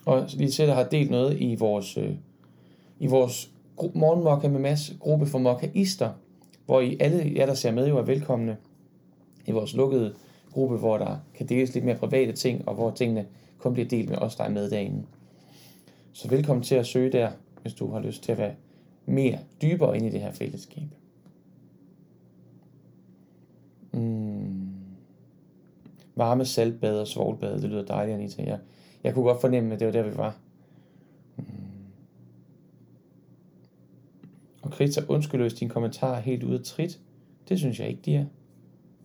Og Lisette har delt noget i vores, i vores morgenmokka med Mads, gruppe for mokkaister, hvor I alle jer, der ser med, jo er velkomne. I vores lukkede gruppe, hvor der kan deles lidt mere private ting, og hvor tingene kun bliver delt med os, der er med derinde. Så velkommen til at søge der, hvis du har lyst til at være mere dybere inde i det her fællesskab. Mm. Varme saltbade og svovlbade, det lyder dejligt, Anita. Jeg, jeg kunne godt fornemme, at det var der, vi var. Mm. Og Christa, undskyldløs, din kommentar er helt ude af trit. Det synes jeg ikke, de er.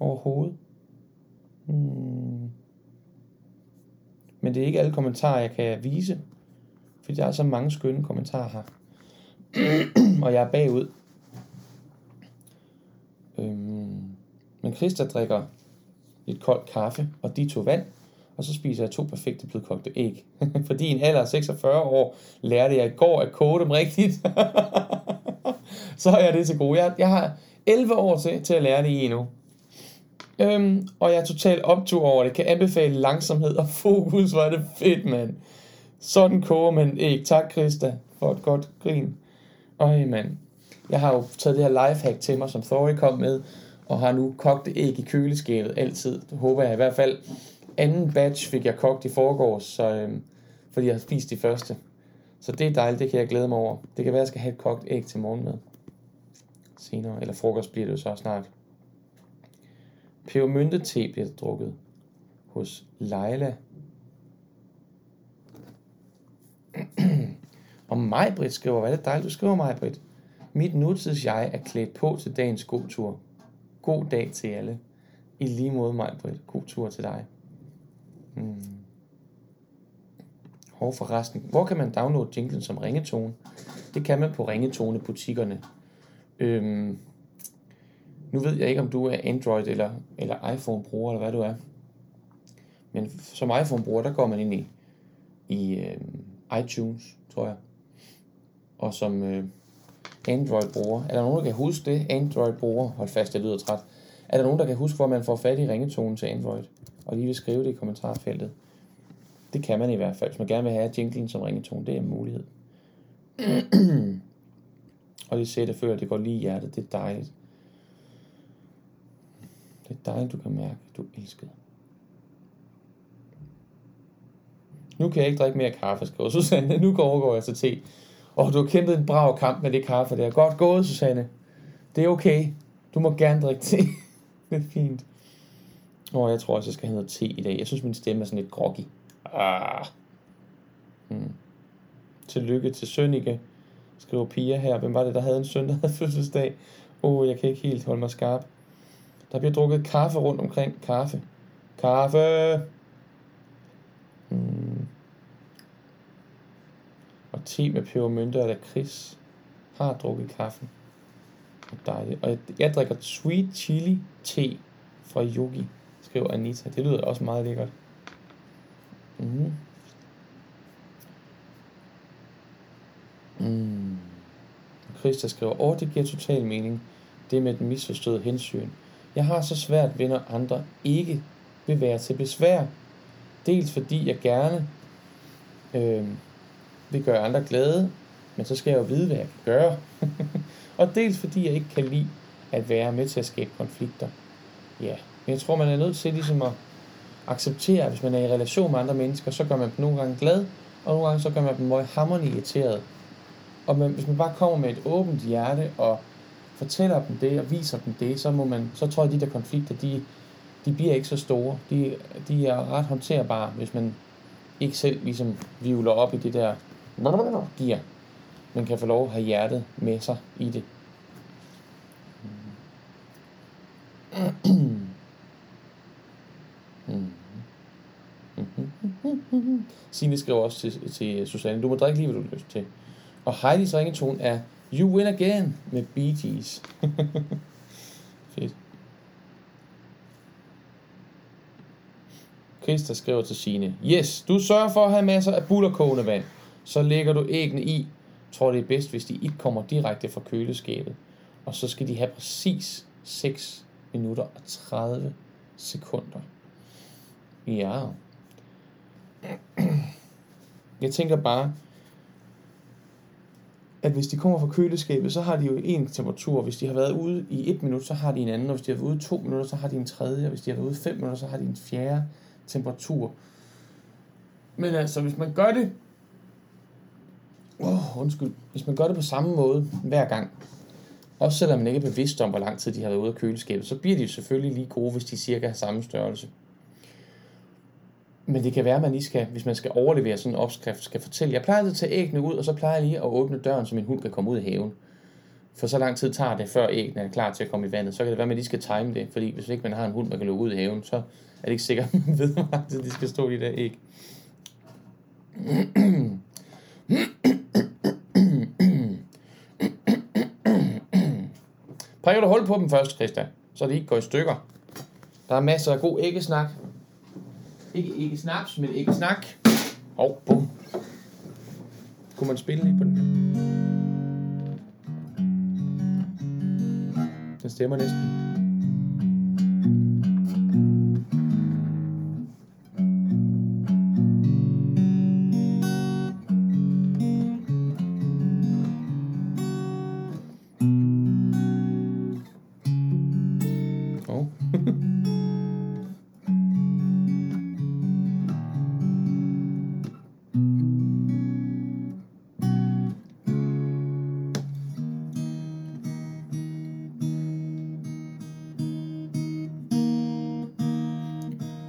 Overhovedet. Hmm. Men det er ikke alle kommentarer, jeg kan vise, fordi der er så mange skønne kommentarer her. og jeg er bagud. Øhm, men Christa drikker lidt koldt kaffe og de to vand, og så spiser jeg to perfekte blødkogte æg. Fordi i en alder af seksogfyrre år lærte jeg i går at koge dem rigtigt. Så er det så god. Jeg, jeg har elleve år til, til at lære det i endnu. Øhm, og jeg er totalt optur over det. Kan anbefale langsomhed og fokus. Hvor er det fedt, mand. Sådan koger man æg. Tak, Christa, for et godt grin. Øj, mand. Jeg har jo taget det her lifehack til mig, som Thory kom med, og har nu kogt æg i køleskabet altid. Det håber jeg i hvert fald. Anden batch fik jeg kogt i forgårs, så, øhm, fordi jeg har spist de første. Så det er dejligt, det kan jeg glæde mig over. Det kan være, jeg skal have et kogt æg til morgenmad senere, eller frokost bliver det jo så snart. Pebermynte-te bliver drukket hos Laila. Og Maj-Brit skriver, hvad er det dejligt, du skriver, Maj-Brit. Mit nutids jeg er klædt på til dagens god tur. God dag til alle. I lige måde, Maj-Brit. God tur til dig. Hmm. Hov, forresten. Hvor kan man downloade jinglen som ringetone? Det kan man på ringetonebutikkerne. Øhm, nu ved jeg ikke, om du er Android eller, eller iPhone-bruger, eller hvad du er. Men som iPhone-bruger, der går man ind i, i øhm, iTunes, tror jeg. Og som øh, Android-bruger, er der nogen, der kan huske det? Android-bruger, hold fast, jeg lyder træt. Er der nogen, der kan huske, hvor man får fat i ringetonen til Android? Og lige vil skrive det i kommentarfeltet. Det kan man i hvert fald. Hvis man gerne vil have jinglen som ringetone, det er en mulighed. Og det sætter før, det går lige i hjertet. Det er dejligt. Det er dejligt, du kan mærke, at du elsker. Nu kan jeg ikke drikke mere kaffe, skriver Susanne. Nu overgår jeg til te. Og du har kæmpet en brav kamp med det kaffe der. Godt gået, Susanne. Det er okay. Du må gerne drikke te. Det er fint. Åh, jeg tror også, jeg skal have noget te i dag. Jeg synes, min stemme er sådan lidt groggy. Ah. Hmm. Tillykke til Sønneke, skriver Pia her. Hvem var det, der havde en søn, der havde fødselsdag? Åh, oh, jeg kan ikke helt holde mig skarp. Der bliver drukket kaffe rundt omkring. Kaffe. Kaffe! Hmm. Og te med pebermynte og lakrids. Har drukket kaffen. Dejligt. Og jeg, jeg drikker sweet chili te fra Yogi, skriver Anita. Det lyder også meget lækkert. Mm. Mm. Christa skriver, åh, det giver total mening, det med den misforståede hensyn. Jeg har så svært ved, når andre ikke vil være til besvær. Dels fordi jeg gerne øh, vil gøre andre glade, men så skal jeg jo vide, hvad jeg kan gøre. Og dels fordi jeg ikke kan lide at være med til at skabe konflikter. Ja, men jeg tror, man er nødt til ligesom at acceptere, at hvis man er i relation med andre mennesker, så gør man dem nogle gange glad, og nogle gange så gør man dem meget hammerende irriteret. Og man, hvis man bare kommer med et åbent hjerte og fortæller dem det og viser dem det, så, må man, så tror jeg, at de der konflikter, de, de bliver ikke så store. De, de er ret håndterbare, hvis man ikke selv ligesom vivler op i det der gear. Man kan få lov at have hjertet med sig i det. Signe skriver også til, til Susanne, du må drikke lige, hvad du har lyst til. Og Heidis ringetone er You Win Again med Bee Gees. Fedt. Christa skriver til Signe, yes, du sørger for at have masser af bullerkogende vand. Så lægger du æggene i. Tror det er bedst, hvis de ikke kommer direkte fra køleskabet. Og så skal de have præcis seks minutter og tredive sekunder. Ja. Jeg tænker bare, at hvis de kommer fra køleskabet, så har de jo en temperatur. Hvis de har været ude i et minut, så har de en anden. Og hvis de har været ude i to minutter, så har de en tredje. Og hvis de har været ude i fem minutter, så har de en fjerde temperatur. Men altså, hvis man gør det... Åh, oh, undskyld. Hvis man gør det på samme måde hver gang, også selvom man ikke er bevidst om, hvor lang tid de har været ude af køleskabet, så bliver de selvfølgelig lige gode, hvis de cirka har samme størrelse. Men det kan være, at man lige skal, hvis man skal overlevere sådan en opskrift, skal fortælle, jeg plejer at tage æggene ud, og så plejer jeg lige at åbne døren, så min hund kan komme ud i haven. For så lang tid tager det, før æggene er klar til at komme i vandet, så kan det være, at man lige skal time det, fordi hvis ikke man har en hund, man kan lukke ud i haven, så er det ikke sikkert, at man ved, hvor lang tid de skal stå i de der æg. Prikker du hul på dem først, Christa, så de ikke går i stykker. Der er masser af god æggesnak. Ikke æggesnaps, men æggesnak. Hov, oh, bum. Kunne man spille lige på den? Den stemmer næsten.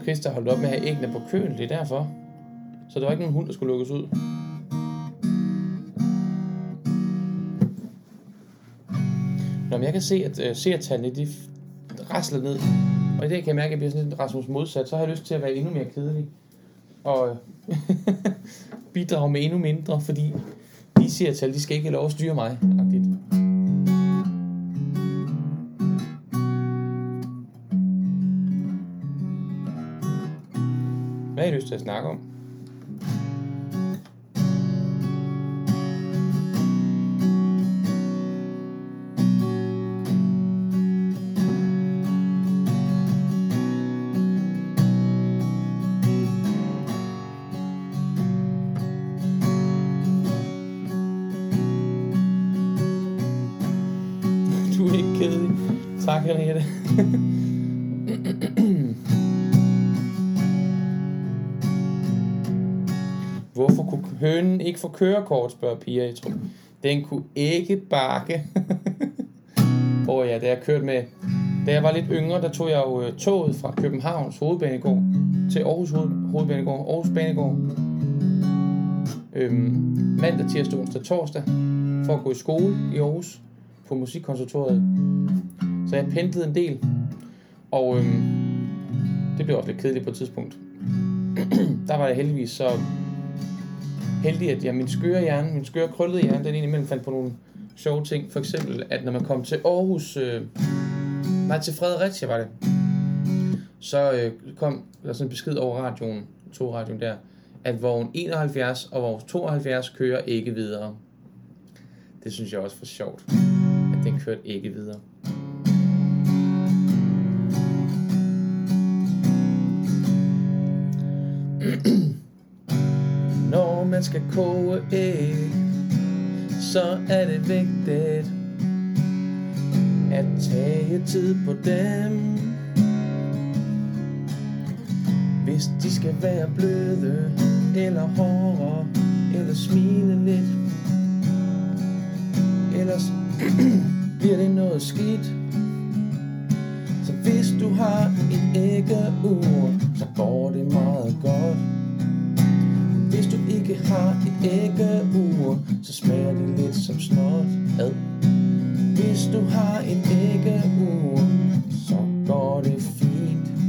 Christa holdt op med at have æggene på kølen, det er derfor. Så der var ikke nogen hund, der skulle lukkes ud. Nå, men jeg kan se, at øh, seertallene, de rasler ned. Og i dag kan jeg mærke, at jeg bliver sådan lidt Rasmus modsat. Så har jeg lyst til at være endnu mere kedelig. Og øh, bidrage med endnu mindre, fordi de seertal, de skal ikke have lov at styre mig. Agtigt. Hvad har I lyst til at snakke om? Du er ikke kedelig. Tak, Henriette. Hvorfor kunne hønen ikke få kørekort, spørger Pia, jeg tror. Den kunne ikke bakke. Åh oh ja, da jeg kørte med... Da jeg var lidt yngre, der tog jeg jo toget fra Københavns Hovedbanegård til Aarhus Hovedbanegård, Aarhus Banegård. Øhm, mandag, tirsdag, onsdag, torsdag, for at gå i skole i Aarhus på musikkonservatoriet. Så jeg pendlede en del, og øhm, det blev også lidt kedeligt på et tidspunkt. Der var jeg heldigvis så... heldig, at ja, min skøre hjerne, min skøre krøllede hjerne, den indimellem fandt på nogle sjove ting. For eksempel, at når man kom til Aarhus, øh, nej, til Fredericia var det, så øh, kom der sådan en besked over radioen, to radioen der, at vogn enoghalvfjerds og vogn tooghalvfjerds kører ikke videre. Det synes jeg også var sjovt, at den kørte ikke videre. Når man skal koge æg, så er det vigtigt at tage tid på dem. Hvis de skal være bløde, eller hårde, eller smile lidt, ellers bliver det noget skidt. Så hvis du har et æggeur, så går det meget godt. Hvis du ikke har et æggeur, så smager det lidt som snot. Ad. Hvis du har et æggeur, så går det fint.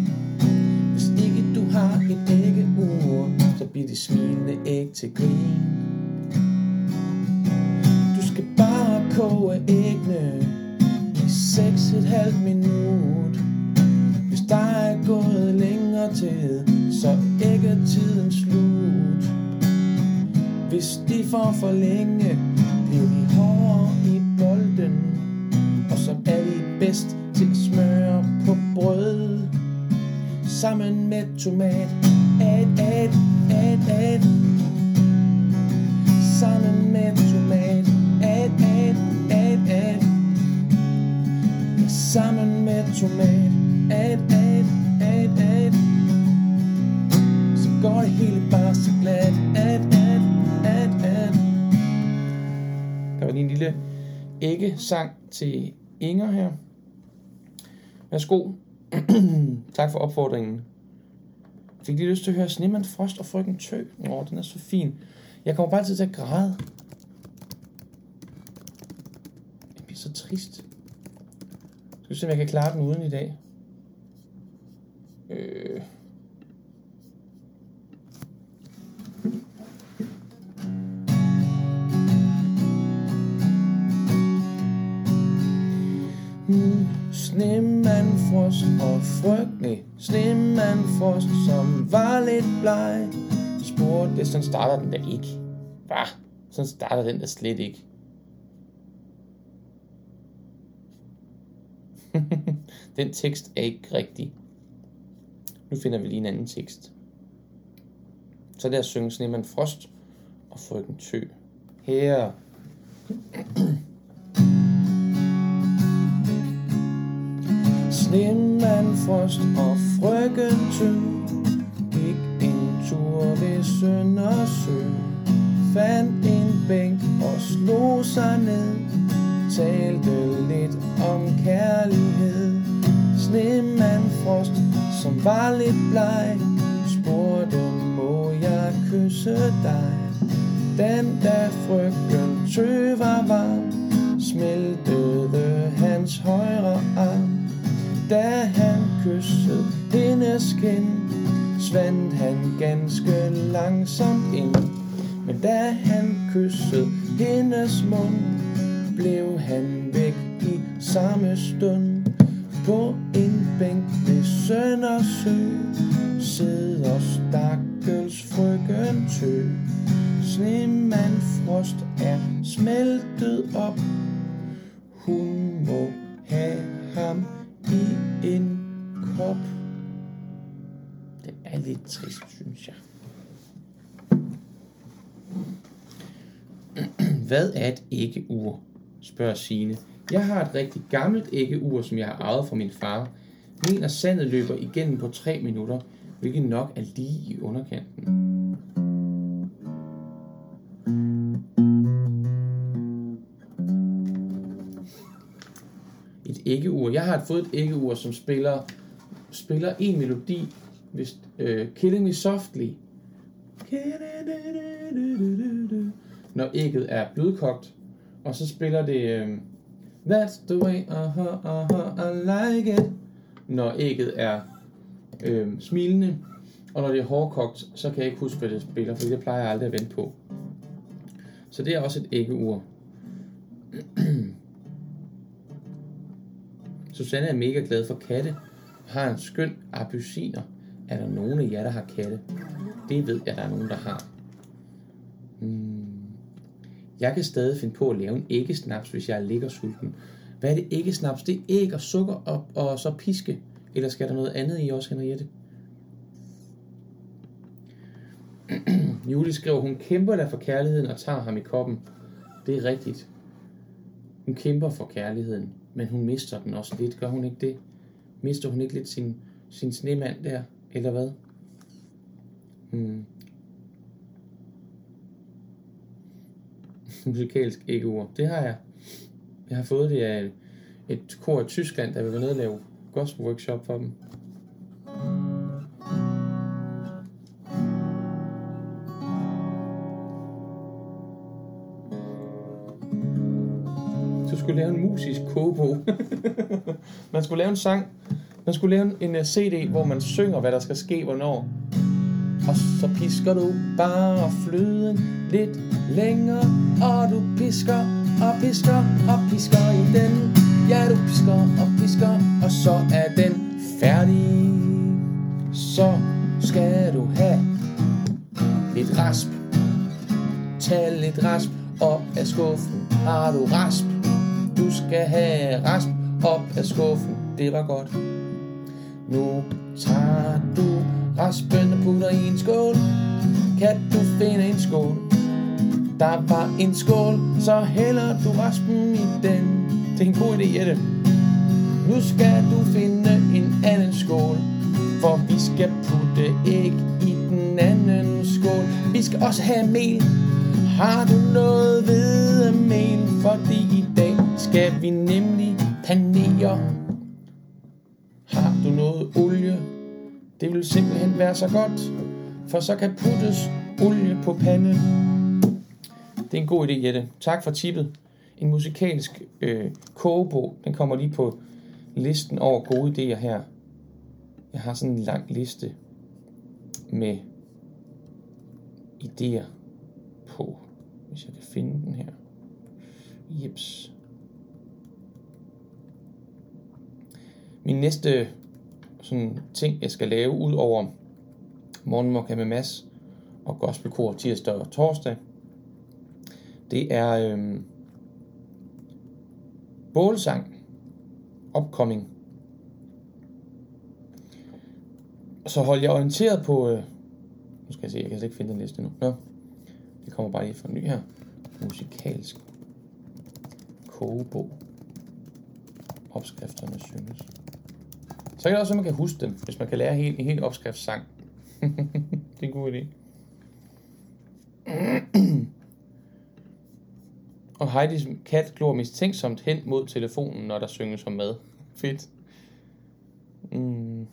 Hvis ikke du har et æggeur, så bliver det smilende æg til grin. Du skal bare koge æggene i seks komma fem minut. Hvis der er gået længere tid, så ikke er tiden slut. Hvis de får for længe, bliver de hårdere i bolden. Og så er de bedst til at smøre på brød sammen med tomat. At, at, at, at. Sammen med tomat. At, at, at, at. Sammen med tomat. At, at, at, at. Så går det hele bare så glat. At, at, at, at. Der var lige en lille æggesang til Inger her. Værsgo. Tak for opfordringen. Fik lige lyst til at høre Snemand Frost og Frøken Tø. Åh, den er så fin. Jeg kommer bare altid til at græde. Jeg bliver så trist. Skal vi se, om jeg kan klare den uden i dag. Øh... Mm. snemandfrost og frygtelig snemandfrost, som var lidt bleg. Så spurgte, sådan starter den der ikke. Hva? Sådan starter den der slet ikke. Den tekst er ikke rigtig. Nu finder vi lige en anden tekst. Så der synger Snemand Frost og Frøken Tø. Her. Snemand Frost og Frøken Tø gik en tur ved Søndersø. Fandt en bænk og slog sig ned. Talte lidt om kærlighed. Snemand Frost, som var lidt bleg, spurgte, må jeg kysse dig? Den da Frøken Tø var varm, smeltede hans højre arm. Da han kyssede hendes kind, svandt han ganske langsomt ind. Men da han kyssede hendes mund, blev han væk i samme stund. På en bænk ved Søndersø sidder stakkels Frøken Tø. Snemand Frost er smeltet op, hun må have ham i en kop. Det er lidt trist, synes jeg. Hvad er et æggeur? Spørger Signe. Jeg har et rigtig gammelt æggeur, som jeg har arvet fra min far. Min og sandet løber igennem på tre minutter, hvilket nok er lige i underkanten. Et æggeur. Jeg har fået et æggeur, som spiller, spiller en melodi. Hvis, øh, Killing Me Softly. Når ægget er blødkogt. Og så spiller det um, That's the way, aha, aha, I like it. Når ægget er øhm, smilende. Og når det er hårdkogt, så kan jeg ikke huske, hvad det spiller, for det plejer jeg aldrig at vente på. Så det er også et æggeur. Susanne er mega glad for katte og har en skøn appelsiner. Er der nogen af jer, der har katte? Det ved jeg, der er nogen, der har. Hmm. Jeg kan stadig finde på at lave en æggesnaps, hvis jeg ligger sulten. Hvad er det æggesnaps? Det er æg og sukker op og så piske. Eller skal der noget andet i også, Henriette? Julie skriver, hun kæmper der for kærligheden og tager ham i koppen. Det er rigtigt. Hun kæmper for kærligheden, men hun mister den også lidt. Gør hun ikke det? Mister hun ikke lidt sin, sin snemand der, eller hvad? Hmm. Musikalsk æggeur. Det har jeg. Jeg har fået det af et kor i Tyskland, der vil være nede og lave gospel workshop for dem. Så skulle lave en musisk kobo. Man skulle lave en sang. Man skulle lave en C D, hvor man synger, hvad der skal ske, hvornår. Og så pisker du bare fløden lidt længere, og du pisker og pisker og pisker i den. Ja, du pisker og pisker, og så er den færdig. Så skal du have lidt rasp. Tag lidt rasp op af skuffen. Har du rasp? Du skal have rasp op af skuffen. Det var godt. Nu tager du raspen og putter i en skål. Kan du finde en skål? Der var en skål, så hælder du raspen i den. Det er en god idé, Jette. Nu skal du finde en anden skål, for vi skal putte æg i den anden skål. Vi skal også have mel. Har du noget hvedemel? Fordi i dag skal vi nemlig panere. Har du noget olie? Det vil simpelthen være så godt, for så kan puttes olie på panden. Det er en god idé, Jette. Tak for tippet. En musikalsk øh, kogebog, den kommer lige på listen over gode idéer her. Jeg har sådan en lang liste med idéer på, hvis jeg kan finde den her. Jeps. Min næste sådan, ting, jeg skal lave, ud over morgenmokka med Mads og gospelkor tirsdag og torsdag, det er øh, bålsang, opkomming. Så hold jeg orienteret på... Øh, nu skal jeg se, jeg kan slet ikke finde den liste nu. Nå, det kommer bare lige fra ny her. Musikalsk. Kogebog. Opskrifterne synes. Så kan det også, at man kan huske dem, hvis man kan lære helt, en helt opskriftssang. Det er en god idé. Og Heidis kat glor mistænksomt hen mod telefonen, når der synges om mad. Fedt. Mm.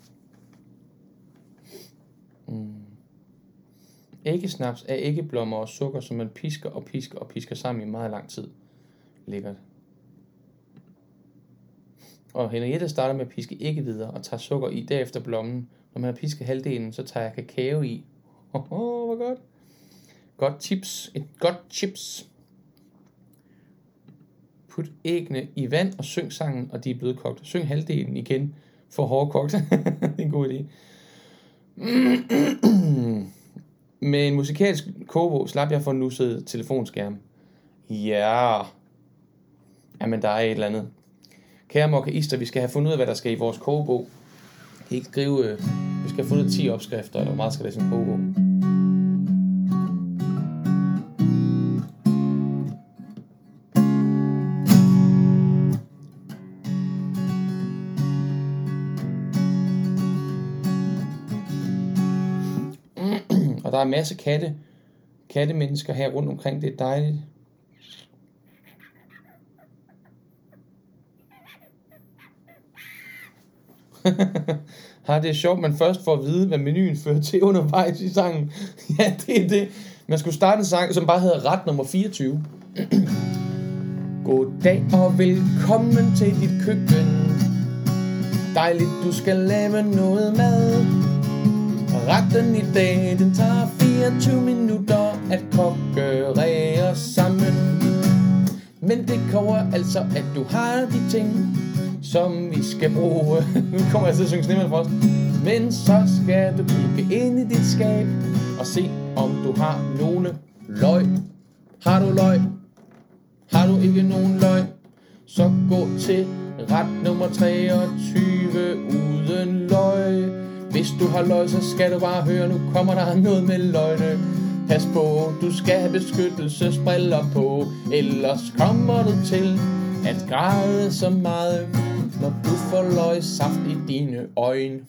Mm. Æggesnaps er æggeblommer og sukker, som man pisker og pisker og pisker sammen i meget lang tid. Lækkert. Og Henriette starter med at piske ægge videre og tager sukker i, derefter blommen. Når man har pisket halvdelen, så tager jeg kakao i. Åh, oh, hvor godt. Godt tips. Et godt chips. Put æggene i vand og syng sangen, og de er blevet kogt. Syng halvdelen igen for hårdkogt. Det er en god idé. Med en musikalsk kogebog slap jeg for en nusset telefonskærm. Ja. Jamen, der er et eller andet. Kære mokkaister, vi skal have fundet ud af, hvad der skal i vores kogebog. Jeg kan ikke skrive... Øh, vi skal have fundet ti opskrifter, eller hvor meget skal der i sådan en kogebog. Og der er en masse katte, kattemennesker her rundt omkring. Det er dejligt. Ja, det er sjovt, man først får at vide, hvad menuen fører til undervejs i sangen. Ja, det er det. Man skulle starte en sang, som bare hedder ret nummer fireogtyve. Goddag og velkommen til dit køkken. Dejligt, du skal lave noget mad. Retten i dag, den tager fireogtyve minutter at kokkerere sammen. Men det kræver altså, at du har de ting, som vi skal bruge. Nu kommer jeg til at synge Snemand Frost. Men så skal du kigge ind i dit skab og se, om du har nogle løg. Har du løg? Har du ikke nogen løg? Så gå til ret nummer treogtyve uden løg. Hvis du har løg, så skal du bare høre, nu kommer der noget med løgne. Pas på, du skal have beskyttelsesbriller på, ellers kommer du til at græde så meget, når du får løgsaft i dine øjne.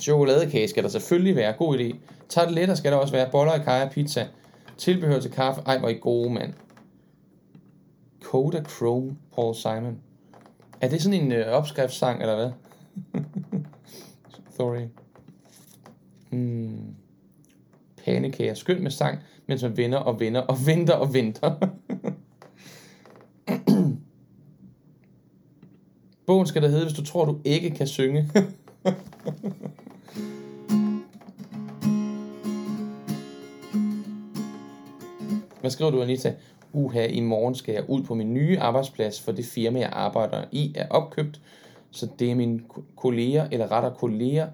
Chokoladekage skal der selvfølgelig være, god idé. Tarteletter skal der også være, boller i kaj og pizza. Tilbehør til kaffe, ej hvor I gode mand. Koda Chrome, Paul Simon. Er det sådan en øh, opskriftssang, eller hvad? Sorry. Hmm. Pandekager, skøn med sang, mens man vender og vender og venter og venter. Bogen skal der hedde, hvis du tror, du ikke kan synge. Hvad skriver du, Anita? Uha, i morgen skal jeg ud på min nye arbejdsplads, for det firma, jeg arbejder i, er opkøbt. Så det er mine kolleger, eller rettere kolleger,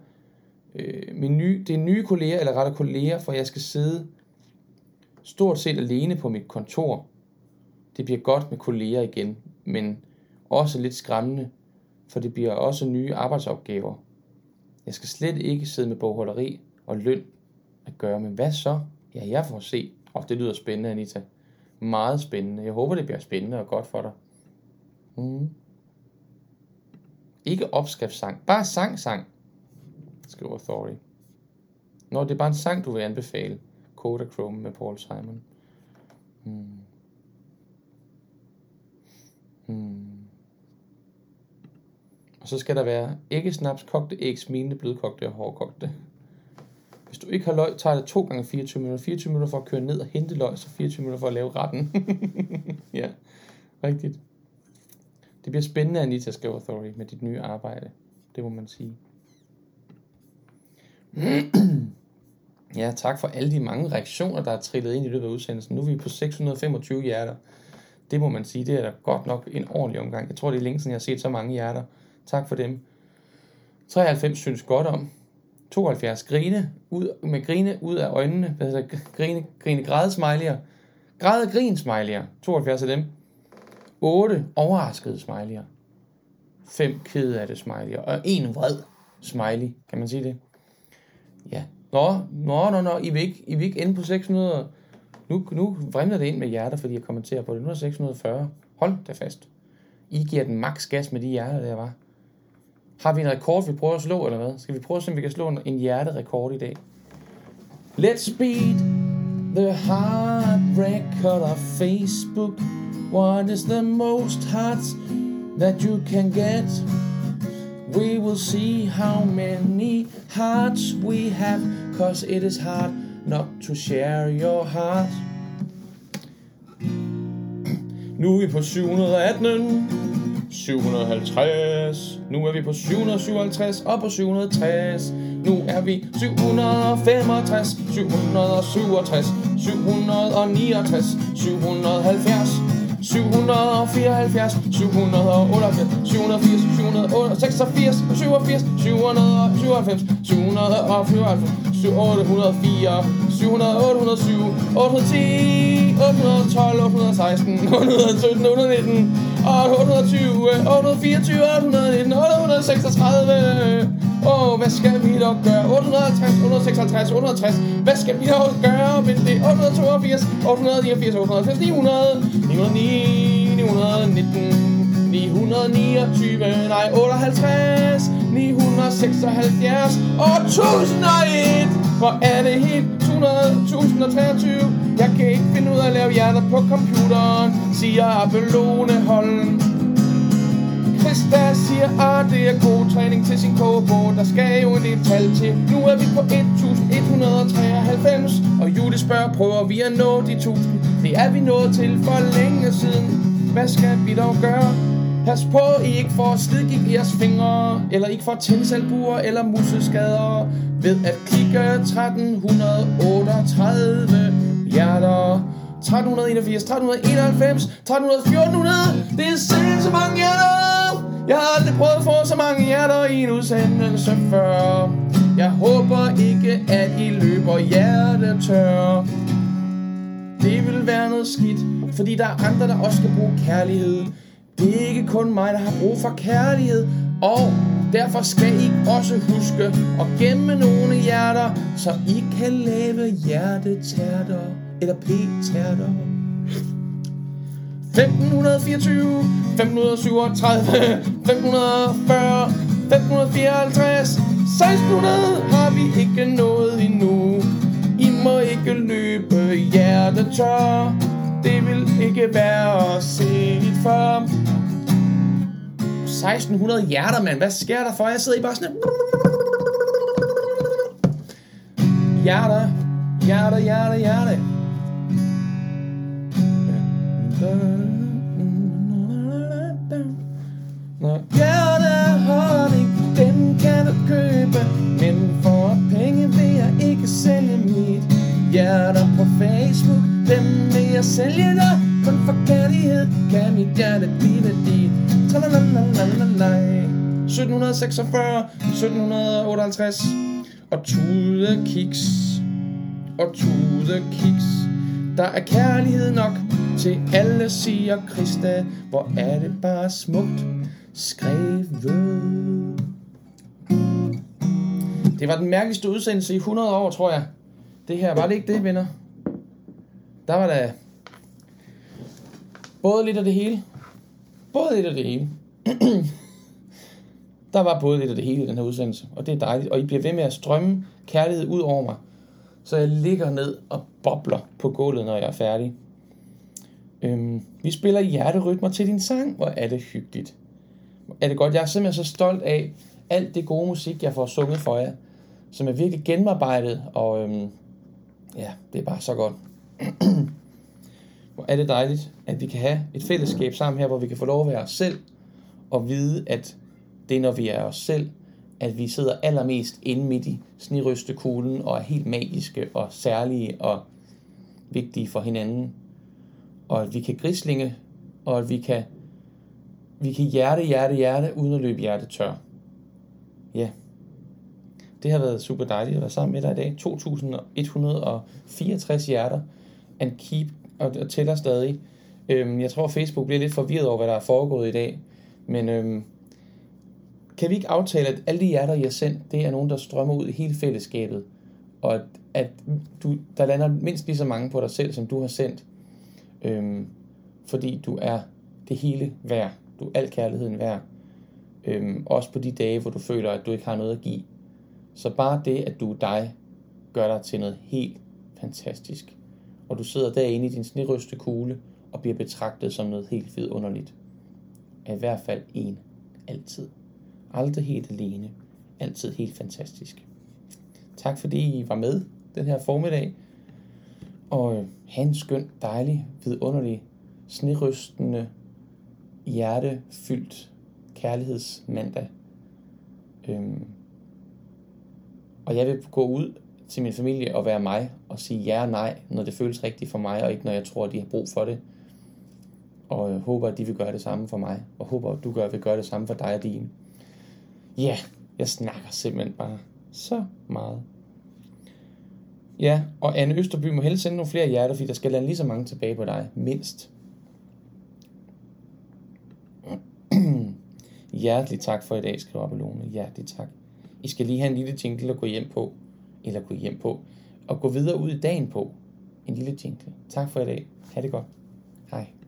Min nye, det er nye kolleger, eller rettere kolleger, for jeg skal sidde stort set alene på mit kontor. Det bliver godt med kolleger igen, men også lidt skræmmende, for det bliver også nye arbejdsopgaver. Jeg skal slet ikke sidde med bogholderi og løn at gøre, men hvad så? Ja, jeg får se. Åh, det lyder spændende, Anita. Meget spændende. Jeg håber, det bliver spændende og godt for dig. Mm. Ikke opskriftssang, bare sang-sang. Skriver Thory. Nå, det er bare en sang, du vil anbefale. Koda Chrome med Paul Simon. Hmm. Hmm. Og så skal der være æggesnaps, kogte æg, smilende, blødkogte og hårdkogte. Hvis du ikke har løg, tager det to gange fireogtyve minutter. fireogtyve minutter for at køre ned og hente løg, så fireogtyve minutter for at lave retten. Ja, rigtigt. Det bliver spændende, Anita, skriver Thory, med dit nye arbejde. Det må man sige. Ja, tak for alle de mange reaktioner, der er trillet ind i løbet af udsendelsen. Nu er vi på seks hundrede og femogtyve hjerter. Det må man sige, det er da godt nok en ordentlig omgang. Jeg tror, det er længe siden, jeg har set så mange hjerter. Tak for dem. treoghalvfems synes godt om. tooghalvfjerds grine ud, med grine ud af øjnene. Hvad hedder det? Grine, grine, græde, smiley'er. Græde, grin, smiley'er. tooghalvfjerds af dem. otte overraskede smiley'er. fem kede af det, smiley'er. Og en vred smiley. Kan man sige det? Ja. Nå, nå, nå, nå. I vil ikke, I vil ikke ende på seks hundrede. Nu, nu vrimler det ind med hjerter, fordi jeg kommenterer på det. Nu er seks hundrede og fyrre. Hold da fast. I giver den maks gas med de hjerter, der var. Har vi en rekord, vi prøver at slå, eller hvad? Skal vi prøve at se, om vi kan slå en, en hjerterekord i dag? Let's beat the heart record of Facebook. What is the most hearts that you can get? We will see how many hearts we have, 'cause it is hard not to share your heart. Nu er vi på syv hundrede og atten. syv hundrede og halvtreds. Nu er vi på syv hundrede og syvoghalvtreds og på syv hundrede og tres. Nu er vi syv hundrede og femogtres, syv hundrede og syvogtres, syv hundrede og niogtres, syv hundrede og halvfjerds, syv hundrede og fireoghalvfjerds, syv hundrede og otteoghalvfjerds, syv hundrede og firs, syv hundrede og seksogfirs, syvogfirs, syv hundrede og syvoghalvfems, syv hundrede og fireoghalvfems, otte hundrede og fire, syv hundrede, otte hundrede og syv, otte hundrede og ti, otte hundrede og tolv, otte hundrede og seksten, otte hundrede og sytten, otte hundrede og nitten, otte hundrede og tyve, otte hundrede og fireogtyve, otte hundrede og nitten, otte hundrede og seksogtredive. Åh, oh, hvad skal vi dog gøre? otte hundrede og halvtreds, otte hundrede og seksoghalvtreds, otte hundrede og tres. Hvad skal vi dog gøre med det? otte hundrede og toogfirs, otte hundrede og niogfirs, otte hundrede og halvfems, ni hundrede, ni hundrede og ni, ni hundrede og nitten, ni hundrede og niogtyve, nej, otteoghalvtreds, ni hundrede og seksoghalvfjerds og tusind og et. Hvor er det helt? to hundrede, tusind og treogtyve. Jeg kan ikke finde ud af at lave hjerter på computeren, siger Abelone-holden. Christa siger, at det er god træning til sin kogebog. Der skal jo en del tal til. Nu er vi på elleve hundrede treoghalvfems. Og Judith spørger, prøver vi at nå de tusind? Det er vi nået til for længe siden. Hvad skal vi dog gøre? Pas på, I ikke får slidgik i jeres fingre, eller ikke får tændsalbuer eller muskelskader, ved at klikke tretten otteogtredive hjerter. tretten enogfirs, tretten enoghalvfems, tretten fjorten hundrede. Det er sindssygt så mange hjerter. Jeg har aldrig prøvet at få så mange hjerter i en udsendelse før. Jeg håber ikke, at I løber hjertetør. Det vil være noget skidt, fordi der er andre, der også skal bruge kærlighed. Det er ikke kun mig, der har brug for kærlighed, og derfor skal I også huske at gemme nogle hjerter, så I kan lave hjertetærter eller p-tærter. femten fireogtyve, femten syvogtredive, femten fyrre, femten fireoghalvtreds, seksten hundrede har vi ikke nået endnu. I må ikke løbe hjertetør. Det vil ikke være set for. seksten hundrede hjerter, mand. Hvad sker der for? Jeg sidder i bare sådan et... Hjerter, hjerter, hjerter, hjerter. Hjerter har det, dem kan du købe. Men for penge vil jeg ikke sælge mit. Hjerter på Facebook, dem vil jeg sælge dig. Kun for kærlighed kan mit hjerte blive dit. sytten seksogfyrre, sytten otteoghalvtreds. Og tude kiks, og tude kiks. Der er kærlighed nok til alle, siger Christa. Hvor er det bare smukt skrevet. Det var den mærkeligste udsendelse i hundrede år, tror jeg. Det her, var det ikke det, venner? Der var der både lidt af det hele. Både lidt af det hele. Der var både lidt af det hele i den her udsendelse. Og det er dejligt. Og I bliver ved med at strømme kærlighed ud over mig. Så jeg ligger ned og bobler på gulvet, når jeg er færdig. Øhm, vi spiller hjerterytmer til din sang. Hvor er det hyggeligt. Er det godt? Jeg er simpelthen så stolt af alt det gode musik, jeg får sunget for jer. Som er virkelig gennemarbejdet. Og øhm, ja, det er bare så godt. Hvor er det dejligt, at vi kan have et fællesskab sammen her, hvor vi kan få lov at være os selv og vide, at det er, når vi er os selv, at vi sidder allermest inde midt i snerystekuglen og er helt magiske og særlige og vigtige for hinanden. Og at vi kan grislinge, og at vi kan, vi kan hjerte, hjerte, hjerte, uden at løbe hjerte tør. Ja, det har været super dejligt at være sammen med dig i dag. to tusind et hundrede og fireogtres hjerter, and keep, og, og tæller stadig. Øhm, jeg tror, Facebook bliver lidt forvirret over, hvad der er foregået i dag, men øhm, kan vi ikke aftale, at alle de hjerter, I har sendt, det er nogen, der strømmer ud i hele fællesskabet, og at, at du, der lander mindst lige så mange på dig selv, som du har sendt, øhm, fordi du er det hele værd. Du er al kærligheden værd. Øhm, også på de dage, hvor du føler, at du ikke har noget at give. Så bare det, at du er dig, gør dig til noget helt fantastisk. Og du sidder derinde i din snerøste kugle og bliver betragtet som noget helt vidunderligt. Er i hvert fald en. Altid. Aldrig helt alene. Altid helt fantastisk. Tak fordi I var med den her formiddag. Og have en skøn, dejlig, vidunderlig, snerystende, hjertefyldt kærlighedsmandag. Øhm. Og jeg vil gå ud til min familie og være mig og sige ja og nej, når det føles rigtigt for mig, og ikke når jeg tror, at de har brug for det. Og jeg håber, at de vil gøre det samme for mig, og håber, at du gør, vil gøre det samme for dig og dine. Ja, jeg snakker simpelthen bare så meget. Ja, og Anne Østerby må helst sende nogle flere hjerter, fordi der skal lande lige så mange tilbage på dig, mindst. Hjertelig tak for i dag, skriver Abelone. Hjertelig tak. I skal lige have en lille jingle at gå hjem på, eller gå hjem på, og gå videre ud i dagen på. En lille jingle. Tak for i dag. Ha' det godt. Hej.